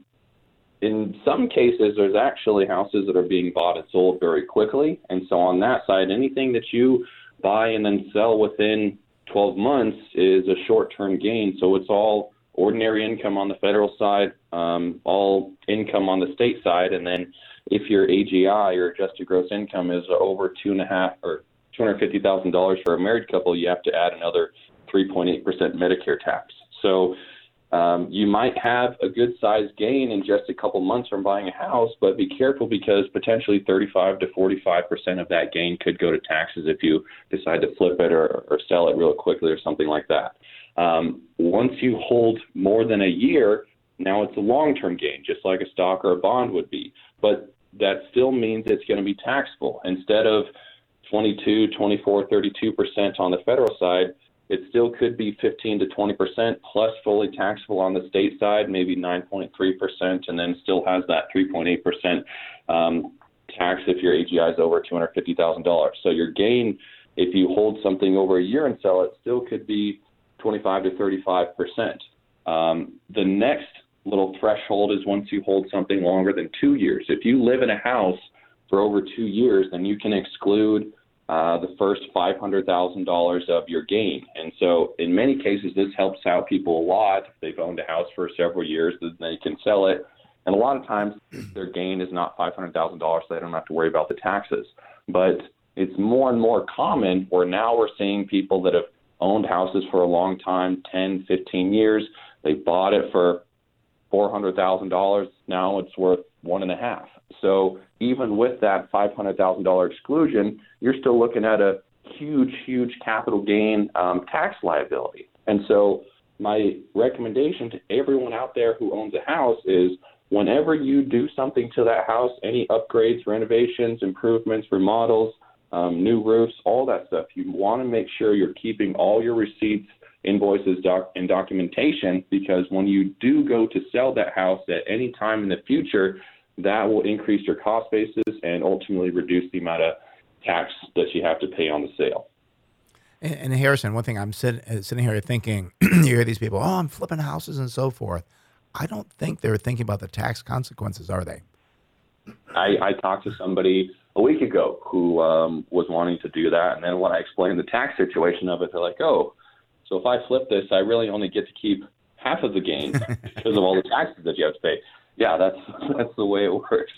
in some cases, there's actually houses that are being bought and sold very quickly. And so on that side, anything that you buy and then sell within twelve months is a short-term gain. So it's all ordinary income on the federal side, um, all income on the state side. And then if your A G I, or adjusted gross income, is over two and a half or two hundred fifty thousand dollars for a married couple, you have to add another three point eight percent Medicare tax. So um, you might have a good size gain in just a couple months from buying a house, but be careful because potentially thirty-five to forty-five percent of that gain could go to taxes if you decide to flip it or, or sell it real quickly or something like that. Um, once you hold more than a year, now it's a long-term gain, just like a stock or a bond would be, but that still means it's going to be taxable. Instead of twenty-two, twenty-four, thirty-two percent on the federal side, it still could be fifteen to twenty percent plus fully taxable on the state side, maybe nine point three percent, and then still has that three point eight percent um, tax if your A G I is over two hundred fifty thousand dollars. So your gain, if you hold something over a year and sell it, still could be twenty-five to thirty-five percent. Um, the next little threshold is once you hold something longer than two years. If you live in a house for over two years, then you can exclude uh, the first five hundred thousand dollars of your gain. And so in many cases, this helps out people a lot. If they've owned a house for several years, then they can sell it. And a lot of times their gain is not five hundred thousand dollars, so they don't have to worry about the taxes. But it's more and more common where now we're seeing people that have owned houses for a long time, ten, fifteen years. They bought it for four hundred thousand dollars. Now it's worth one and a half. So even with that five hundred thousand dollars exclusion, you're still looking at a huge, huge capital gain um, tax liability. And so my recommendation to everyone out there who owns a house is whenever you do something to that house, any upgrades, renovations, improvements, remodels, um, new roofs, all that stuff, you want to make sure you're keeping all your receipts, invoices, doc- and documentation, because when you do go to sell that house at any time in the future, that will increase your cost basis and ultimately reduce the amount of tax that you have to pay on the sale. And, and Harrison, one thing I'm sit, uh, sitting here thinking, you hear these people, oh, I'm flipping houses and so forth. I don't think they're thinking about the tax consequences, are they? I, I talked to somebody a week ago who um, was wanting to do that. And then when I explained the tax situation of it, they're like, oh, so if I flip this, I really only get to keep half of the gain because of all the taxes that you have to pay. Yeah, that's that's the way it works.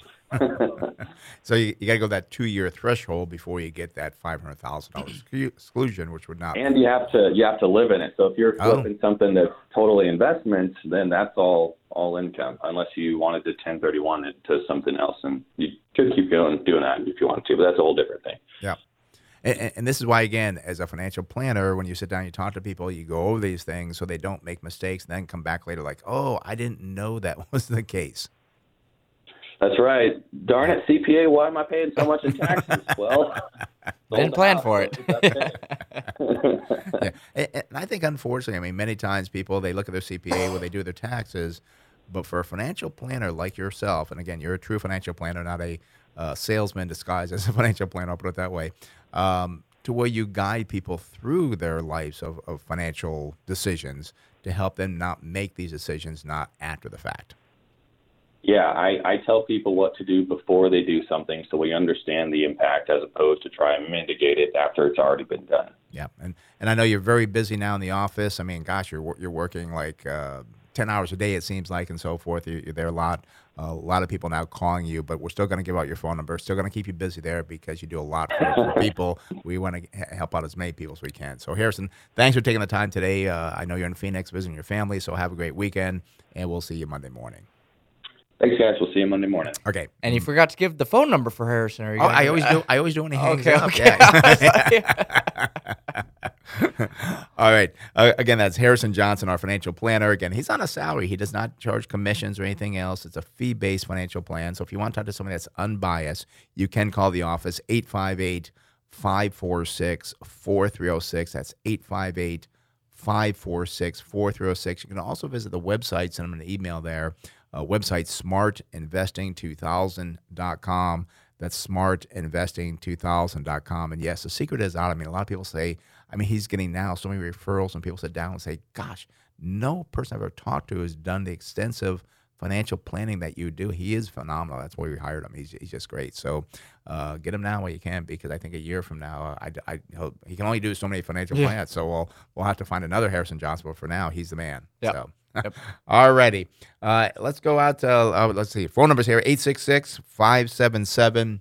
So you, you got to go that two-year threshold before you get that five hundred thousand dollars exclusion, which would not. And be. you have to you have to live in it. So if you're flipping oh. something that's totally investment, then that's all all income, unless you wanted to ten thirty-one it to something else, and you could keep going doing that if you wanted to. But that's a whole different thing. Yeah. And, and this is why, again, as a financial planner, when you sit down, you talk to people, you go over these things so they don't make mistakes and then come back later like, oh, I didn't know that was the case. That's right. Darn it, C P A, why am I paying so much in taxes? Well, didn't plan for it. Yeah. and, and I think, unfortunately, I mean, many times people, they look at their C P A when they do their taxes, but for a financial planner like yourself, and again, you're a true financial planner, not a uh, salesman disguised as a financial planner, I'll put it that way, Um, to where you guide people through their lives of, of financial decisions to help them not make these decisions, not after the fact. Yeah, I, I tell people what to do before they do something so we understand the impact as opposed to try and mitigate it after it's already been done. Yeah, and, and I know you're very busy now in the office. I mean, gosh, you're you're working like uh, ten hours a day, it seems like, and so forth. You're, you're there a lot. A lot of people now calling you, but we're still going to give out your phone number. Still going to keep you busy there because you do a lot for, for people. We want to help out as many people as we can. So, Harrison, thanks for taking the time today. Uh, I know you're in Phoenix visiting your family, so have a great weekend, and we'll see you Monday morning. Thanks, guys. We'll see you Monday morning. Okay. And you forgot to give the phone number for Harrison. Are you oh, I always do. I always do when he hangs okay, up. Okay. Yeah. All right. Uh, again, that's Harrison Johnson, our financial planner. Again, he's on a salary. He does not charge commissions or anything else. It's a fee-based financial plan. So if you want to talk to somebody that's unbiased, you can call the office, eight five eight, five four six, four three zero six. That's eight five eight, five four six, four three zero six. You can also visit the website, send them an email there. Uh, website smart investing two thousand dot com. That's smart investing two thousand dot com. And yes, the secret is out. I mean, a lot of people say, I mean, he's getting now so many referrals, and people sit down and say, gosh, no person I've ever talked to has done the extensive financial planning that you do. He is phenomenal. That's why we hired him. He's, he's just great. So uh, get him now while you can, because I think a year from now, I, I hope he can only do so many financial yeah. plans. So we'll, we'll have to find another Harrison Johnson, but for now, he's the man. Yep. So. Yep. All righty. Uh, let's go out to, uh, let's see, phone numbers here, eight six six, five seven seven,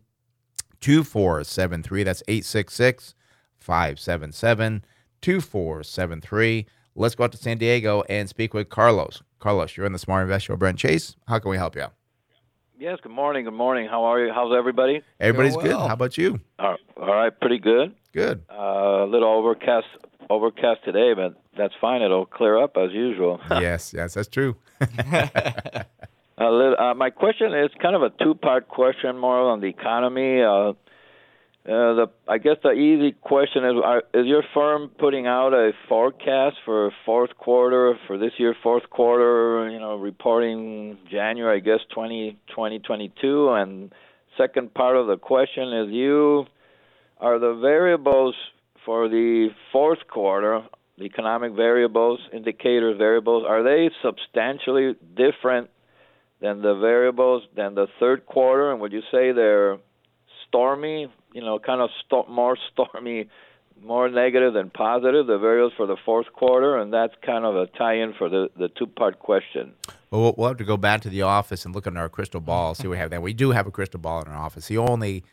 two four seven three. That's eight six six, five seven seven, two four seven three. Let's go out to San Diego and speak with Carlos. Carlos, you're in the Smart Invest Show. Brent Chase, how can we help you out? Yes, good morning. Good morning. How are you? How's everybody? Everybody's well. Good. How about you? All right. All right, pretty good. Good. Uh, a little overcast overcast today, but that's fine. It'll clear up as usual. yes, yes, that's true. a little, uh, my question is kind of a two-part question, more on the economy. Uh, Uh, the I guess the easy question is, are, is your firm putting out a forecast for fourth quarter, for this year, fourth quarter, you know, reporting January, I guess, twenty twenty-two? And second part of the question is, you are the variables for the fourth quarter, the economic variables, indicators, variables, are they substantially different than the variables than the third quarter? And would you say they're stormy, you know, kind of st- more stormy, more negative than positive, the variables for the fourth quarter? And that's kind of a tie-in for the, the two-part question. Well, we'll have to go back to the office and look at our crystal ball, see what we have there. We do have a crystal ball in our office. The only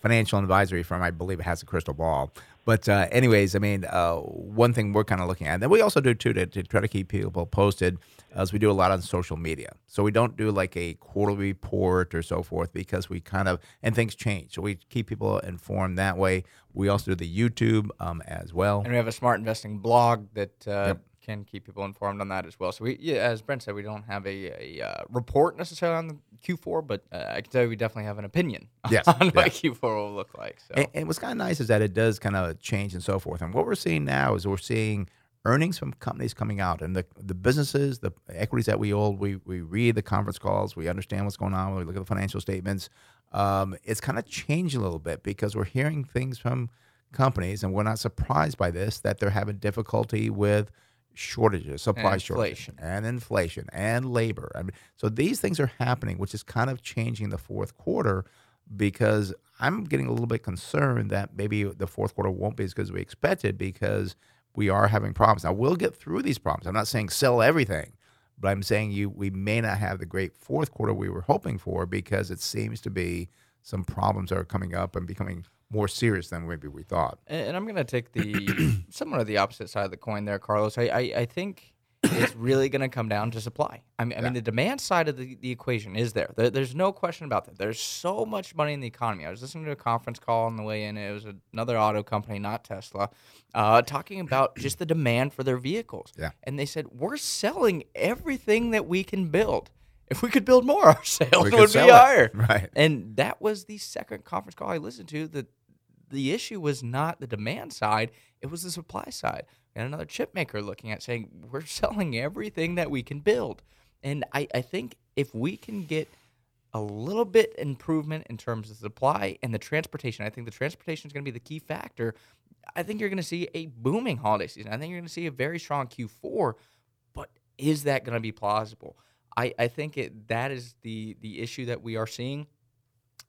financial advisory firm, I believe, has a crystal ball. But uh, anyways, I mean, uh, one thing we're kind of looking at, and then we also do, too, to, to try to keep people posted, as we do a lot on social media. So we don't do like a quarterly report or so forth, because we kind of, and things change. So we keep people informed that way. We also do the YouTube um, as well. And we have a smart investing blog that uh, yep. can keep people informed on that as well. So we, yeah, as Brent said, we don't have a, a uh, report necessarily on the Q four, but uh, I can tell you we definitely have an opinion yes, on yes. what Q four will look like. So. And, and what's kind of nice is that it does kind of change and so forth. And what we're seeing now is we're seeing earnings from companies coming out, and the the businesses, the equities that we hold, we we read the conference calls, we understand what's going on, we look at the financial statements. Um, it's kind of changed a little bit because we're hearing things from companies, and we're not surprised by this, that they're having difficulty with shortages, supply and shortages, and inflation, and labor. I mean, so these things are happening, which is kind of changing the fourth quarter, because I'm getting a little bit concerned that maybe the fourth quarter won't be as good as we expected, because we are having problems. Now, we'll get through these problems. I'm not saying sell everything, but I'm saying you we may not have the great fourth quarter we were hoping for, because it seems to be some problems are coming up and becoming more serious than maybe we thought. And, and I'm going to take the somewhat of the opposite side of the coin there, Carlos. I, I, I think it's really going to come down to supply. I mean, yeah. I mean the demand side of the, the equation is there. there. There's no question about that. There's so much money in the economy. I was listening to a conference call on the way in. It was another auto company, not Tesla, uh, talking about just the demand for their vehicles. Yeah. And they said, we're selling everything that we can build. If we could build more, our sales would be higher. Right. And that was the second conference call I listened to. The, the issue was not the demand side. It was the supply side. And another chip maker looking at saying, we're selling everything that we can build. And I, I think if we can get a little bit improvement in terms of supply and the transportation, I think the transportation is going to be the key factor. I think you're going to see a booming holiday season. I think you're going to see a very strong Q four, but is that going to be plausible? I, I think it, that is the, the issue that we are seeing.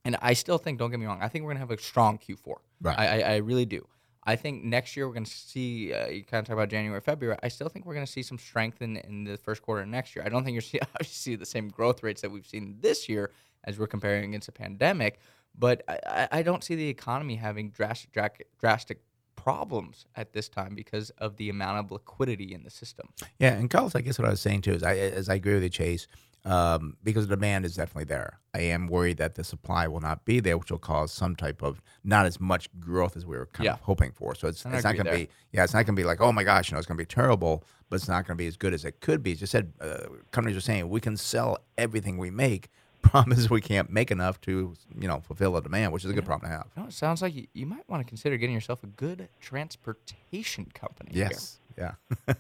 And I still think, don't get me wrong, I think we're going to have a strong Q four. Right. I, I, I really do. I think next year we're going to see, uh, you kind of talk about January, February, I still think we're going to see some strength in, in the first quarter of next year. I don't think you're see, see the same growth rates that we've seen this year as we're comparing against a pandemic, but I, I don't see the economy having drastic, drastic, drastic problems at this time because of the amount of liquidity in the system. Yeah, and Carlos, I guess what I was saying too is I, as I agree with you, Chase, um, because the demand is definitely there. I am worried that the supply will not be there, which will cause some type of not as much growth as we were kind yeah. of hoping for. So it's, it's not going to be, yeah, it's not going to be like, oh my gosh, you know, it's going to be terrible, but it's not going to be as good as it could be. As you said, uh, companies are saying we can sell everything we make. Problem is we can't make enough to, you know, fulfill the demand, which is a good yeah. problem to have. You know, it sounds like you, you might want to consider getting yourself a good transportation company. Yes, here. yeah.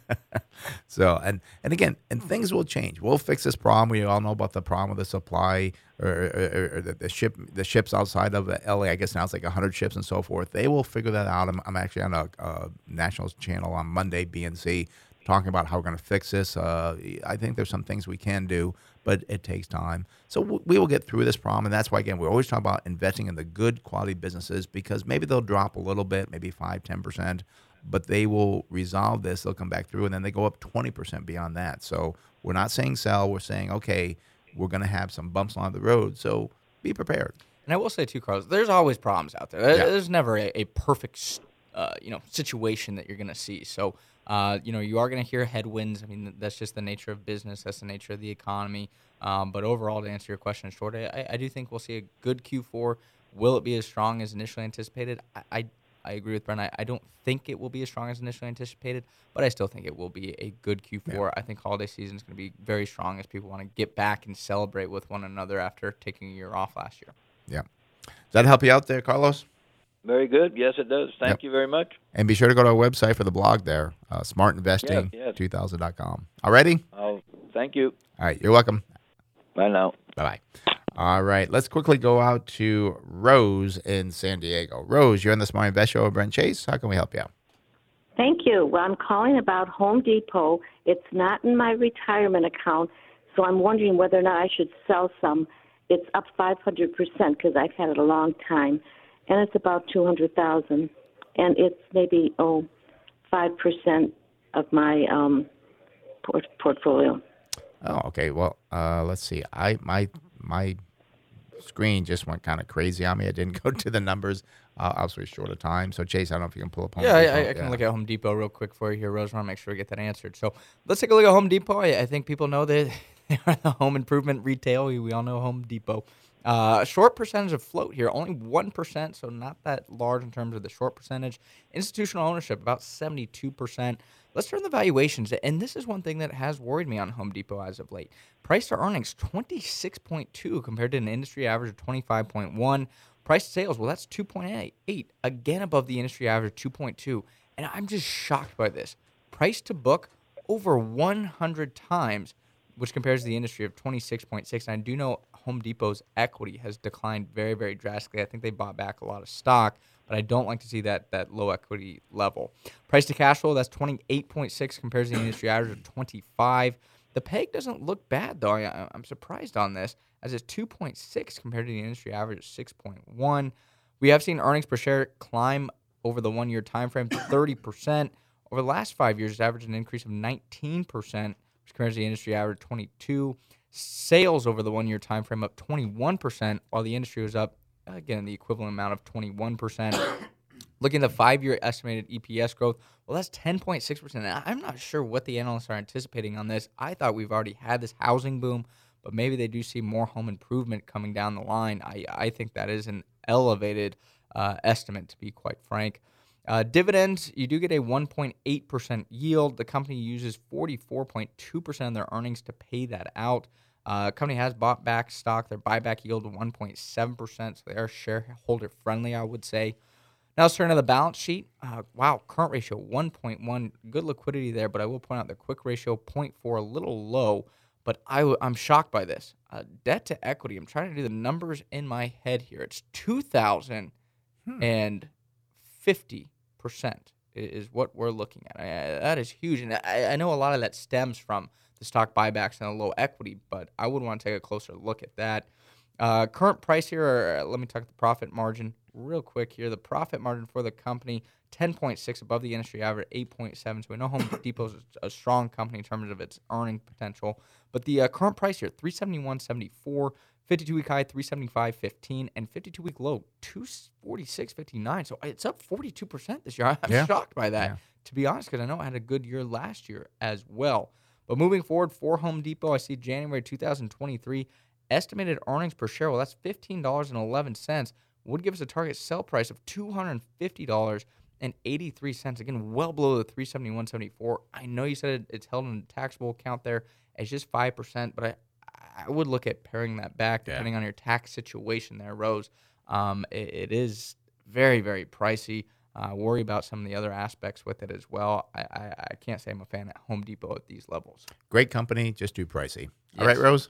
so, and, and again, and things will change. We'll fix this problem. We all know about the problem with the supply or, or, or the, the ship, the ships outside of L A. I guess now it's like one hundred ships and so forth. They will figure that out. I'm, I'm actually on a, a national channel on Monday, B N C, talking about how we're going to fix this. Uh, I think there's some things we can do, but it takes time. So w- we will get through this problem, and that's why, again, we always talk about investing in the good quality businesses, because maybe they'll drop a little bit, maybe five, ten percent, but they will resolve this. They'll come back through, and then they go up twenty percent beyond that. So we're not saying sell. We're saying, okay, we're going to have some bumps along the road, so be prepared. And I will say, too, Carlos, there's always problems out there. Yeah. There's never a, a perfect uh, you know, situation that you're going to see. So Uh, you know, you are going to hear headwinds. I mean, that's just the nature of business. That's the nature of the economy. Um, but overall, to answer your question in short, I, I do think we'll see a good Q four. Will it be as strong as initially anticipated? I I, I agree with Brent. I, I don't think it will be as strong as initially anticipated, but I still think it will be a good Q four. Yeah. I think holiday season is going to be very strong as people want to get back and celebrate with one another after taking a year off last year. Yeah. Does that help you out there, Carlos? Very good. Yes, it does. Thank yep. you very much. And be sure to go to our website for the blog there, uh, smart investing two thousand dot com. Yes, yes. All righty? Oh, thank you. All right. You're welcome. Bye now. Bye-bye. All right. Let's quickly go out to Rose in San Diego. Rose, you're on the Smart Invest Show with Brent Chase. How can we help you out? Thank you. Well, I'm calling about Home Depot. It's not in my retirement account, so I'm wondering whether or not I should sell some. It's up five hundred percent because I've had it a long time. And it's about two hundred thousand dollars, and it's maybe oh five percent of my um, port- portfolio. Oh, okay. Well, uh, let's see. I my my screen just went kind of crazy on me. I didn't go to the numbers. Uh, I was really short of time. So, Chase, I don't know if you can pull up Home yeah, Depot. I, I yeah, I can look at Home Depot real quick for you here, Rose. I want to make sure we get that answered. So, let's take a look at Home Depot. I, I think people know that they are the home improvement retail. We, we all know Home Depot. A uh, short percentage of float here, only one percent, so not that large in terms of the short percentage. Institutional ownership, about seventy-two percent. Let's turn to the valuations, and this is one thing that has worried me on Home Depot as of late. Price to earnings, twenty-six point two compared to an industry average of twenty-five point one. Price to sales, well, that's two point eight, again above the industry average of two point two. And I'm just shocked by this. Price to book, over one hundred times, which compares to the industry of twenty-six point six. And I do know Home Depot's equity has declined very, very drastically. I think they bought back a lot of stock, but I don't like to see that that low equity level. Price to cash flow, that's twenty-eight point six compares to the industry average of twenty-five. The peg doesn't look bad, though. I, I'm surprised on this, as it's two point six compared to the industry average of six point one. We have seen earnings per share climb over the one-year time frame to thirty percent. Over the last five years, it's averaged an increase of nineteen percent. Which compares to the industry average twenty-two. Sales over the one-year time frame up twenty-one percent, while the industry was up, again, the equivalent amount of twenty-one percent. Looking at the five-year estimated E P S growth, well, that's ten point six percent. And I'm not sure what the analysts are anticipating on this. I thought we've already had this housing boom, but maybe they do see more home improvement coming down the line. I, I think that is an elevated uh, estimate, to be quite frank. Uh, dividends, you do get a one point eight percent yield. The company uses forty-four point two percent of their earnings to pay that out. Uh, the company has bought back stock. Their buyback yield of one point seven percent, so they are shareholder friendly, I would say. Now let's turn to the balance sheet. Uh, wow, current ratio one point one. Good liquidity there, but I will point out the quick ratio zero point four, a little low, but I w- I'm shocked by this. Uh, debt to equity, I'm trying to do the numbers in my head here. It's two thousand hmm. and... fifty percent is what we're looking at. I, I, that is huge. And I, I know a lot of that stems from the stock buybacks and the low equity, but I would want to take a closer look at that. Uh, current price here, or, uh, let me talk the profit margin real quick here. The profit margin for the company, ten point six above the industry average, eight point seven. So we know Home Depot is a strong company in terms of its earning potential. But the uh, current price here, three seventy-one seventy-four. fifty-two-week high, three seventy-five fifteen, and fifty-two-week low, two forty-six fifty-nine. So it's up forty-two percent this year. I'm yeah. shocked by that, yeah. to be honest, because I know I had a good year last year as well. But moving forward for Home Depot, I see January two thousand twenty-three, estimated earnings per share, well, that's fifteen dollars and eleven cents, would give us a target sell price of two hundred fifty dollars and eighty-three cents. Again, well below the three seventy-one seventy-four. I know you said it's held in a taxable account there. It's just five percent, but I... I would look at paring that back, depending yeah. on your tax situation there, Rose. Um, it, it is very, very pricey. Uh, worry about some of the other aspects with it as well. I, I, I can't say I'm a fan at Home Depot at these levels. Great company, just too pricey. Yes. All right, Rose?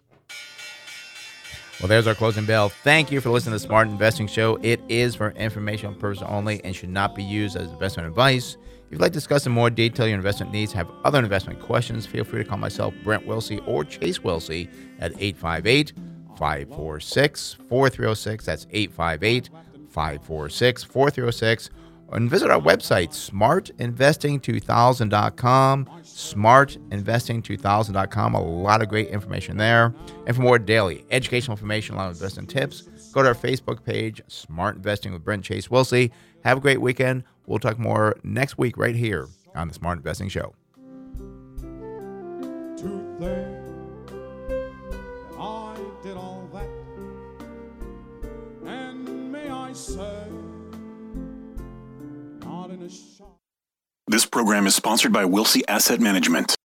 Well, there's our closing bell. Thank you for listening to the Smart Investing Show. It is for informational purposes only and should not be used as investment advice. If you'd like to discuss in more detail your investment needs, have other investment questions, feel free to call myself, Brent Wilsey, or Chase Wilsey at eight five eight, five four six, four three zero six. That's eight five eight, five four six, four three zero six. And visit our website, smart investing two thousand dot com, smart investing two thousand dot com. A lot of great information there. And for more daily educational information, a lot of investment tips, go to our Facebook page, Smart Investing with Brent Chase Wilsey. Have a great weekend. We'll talk more next week right here on the Smart Investing Show. To think that I did all that, and may I say, not in a shop. This program is sponsored by Wilsey Asset Management.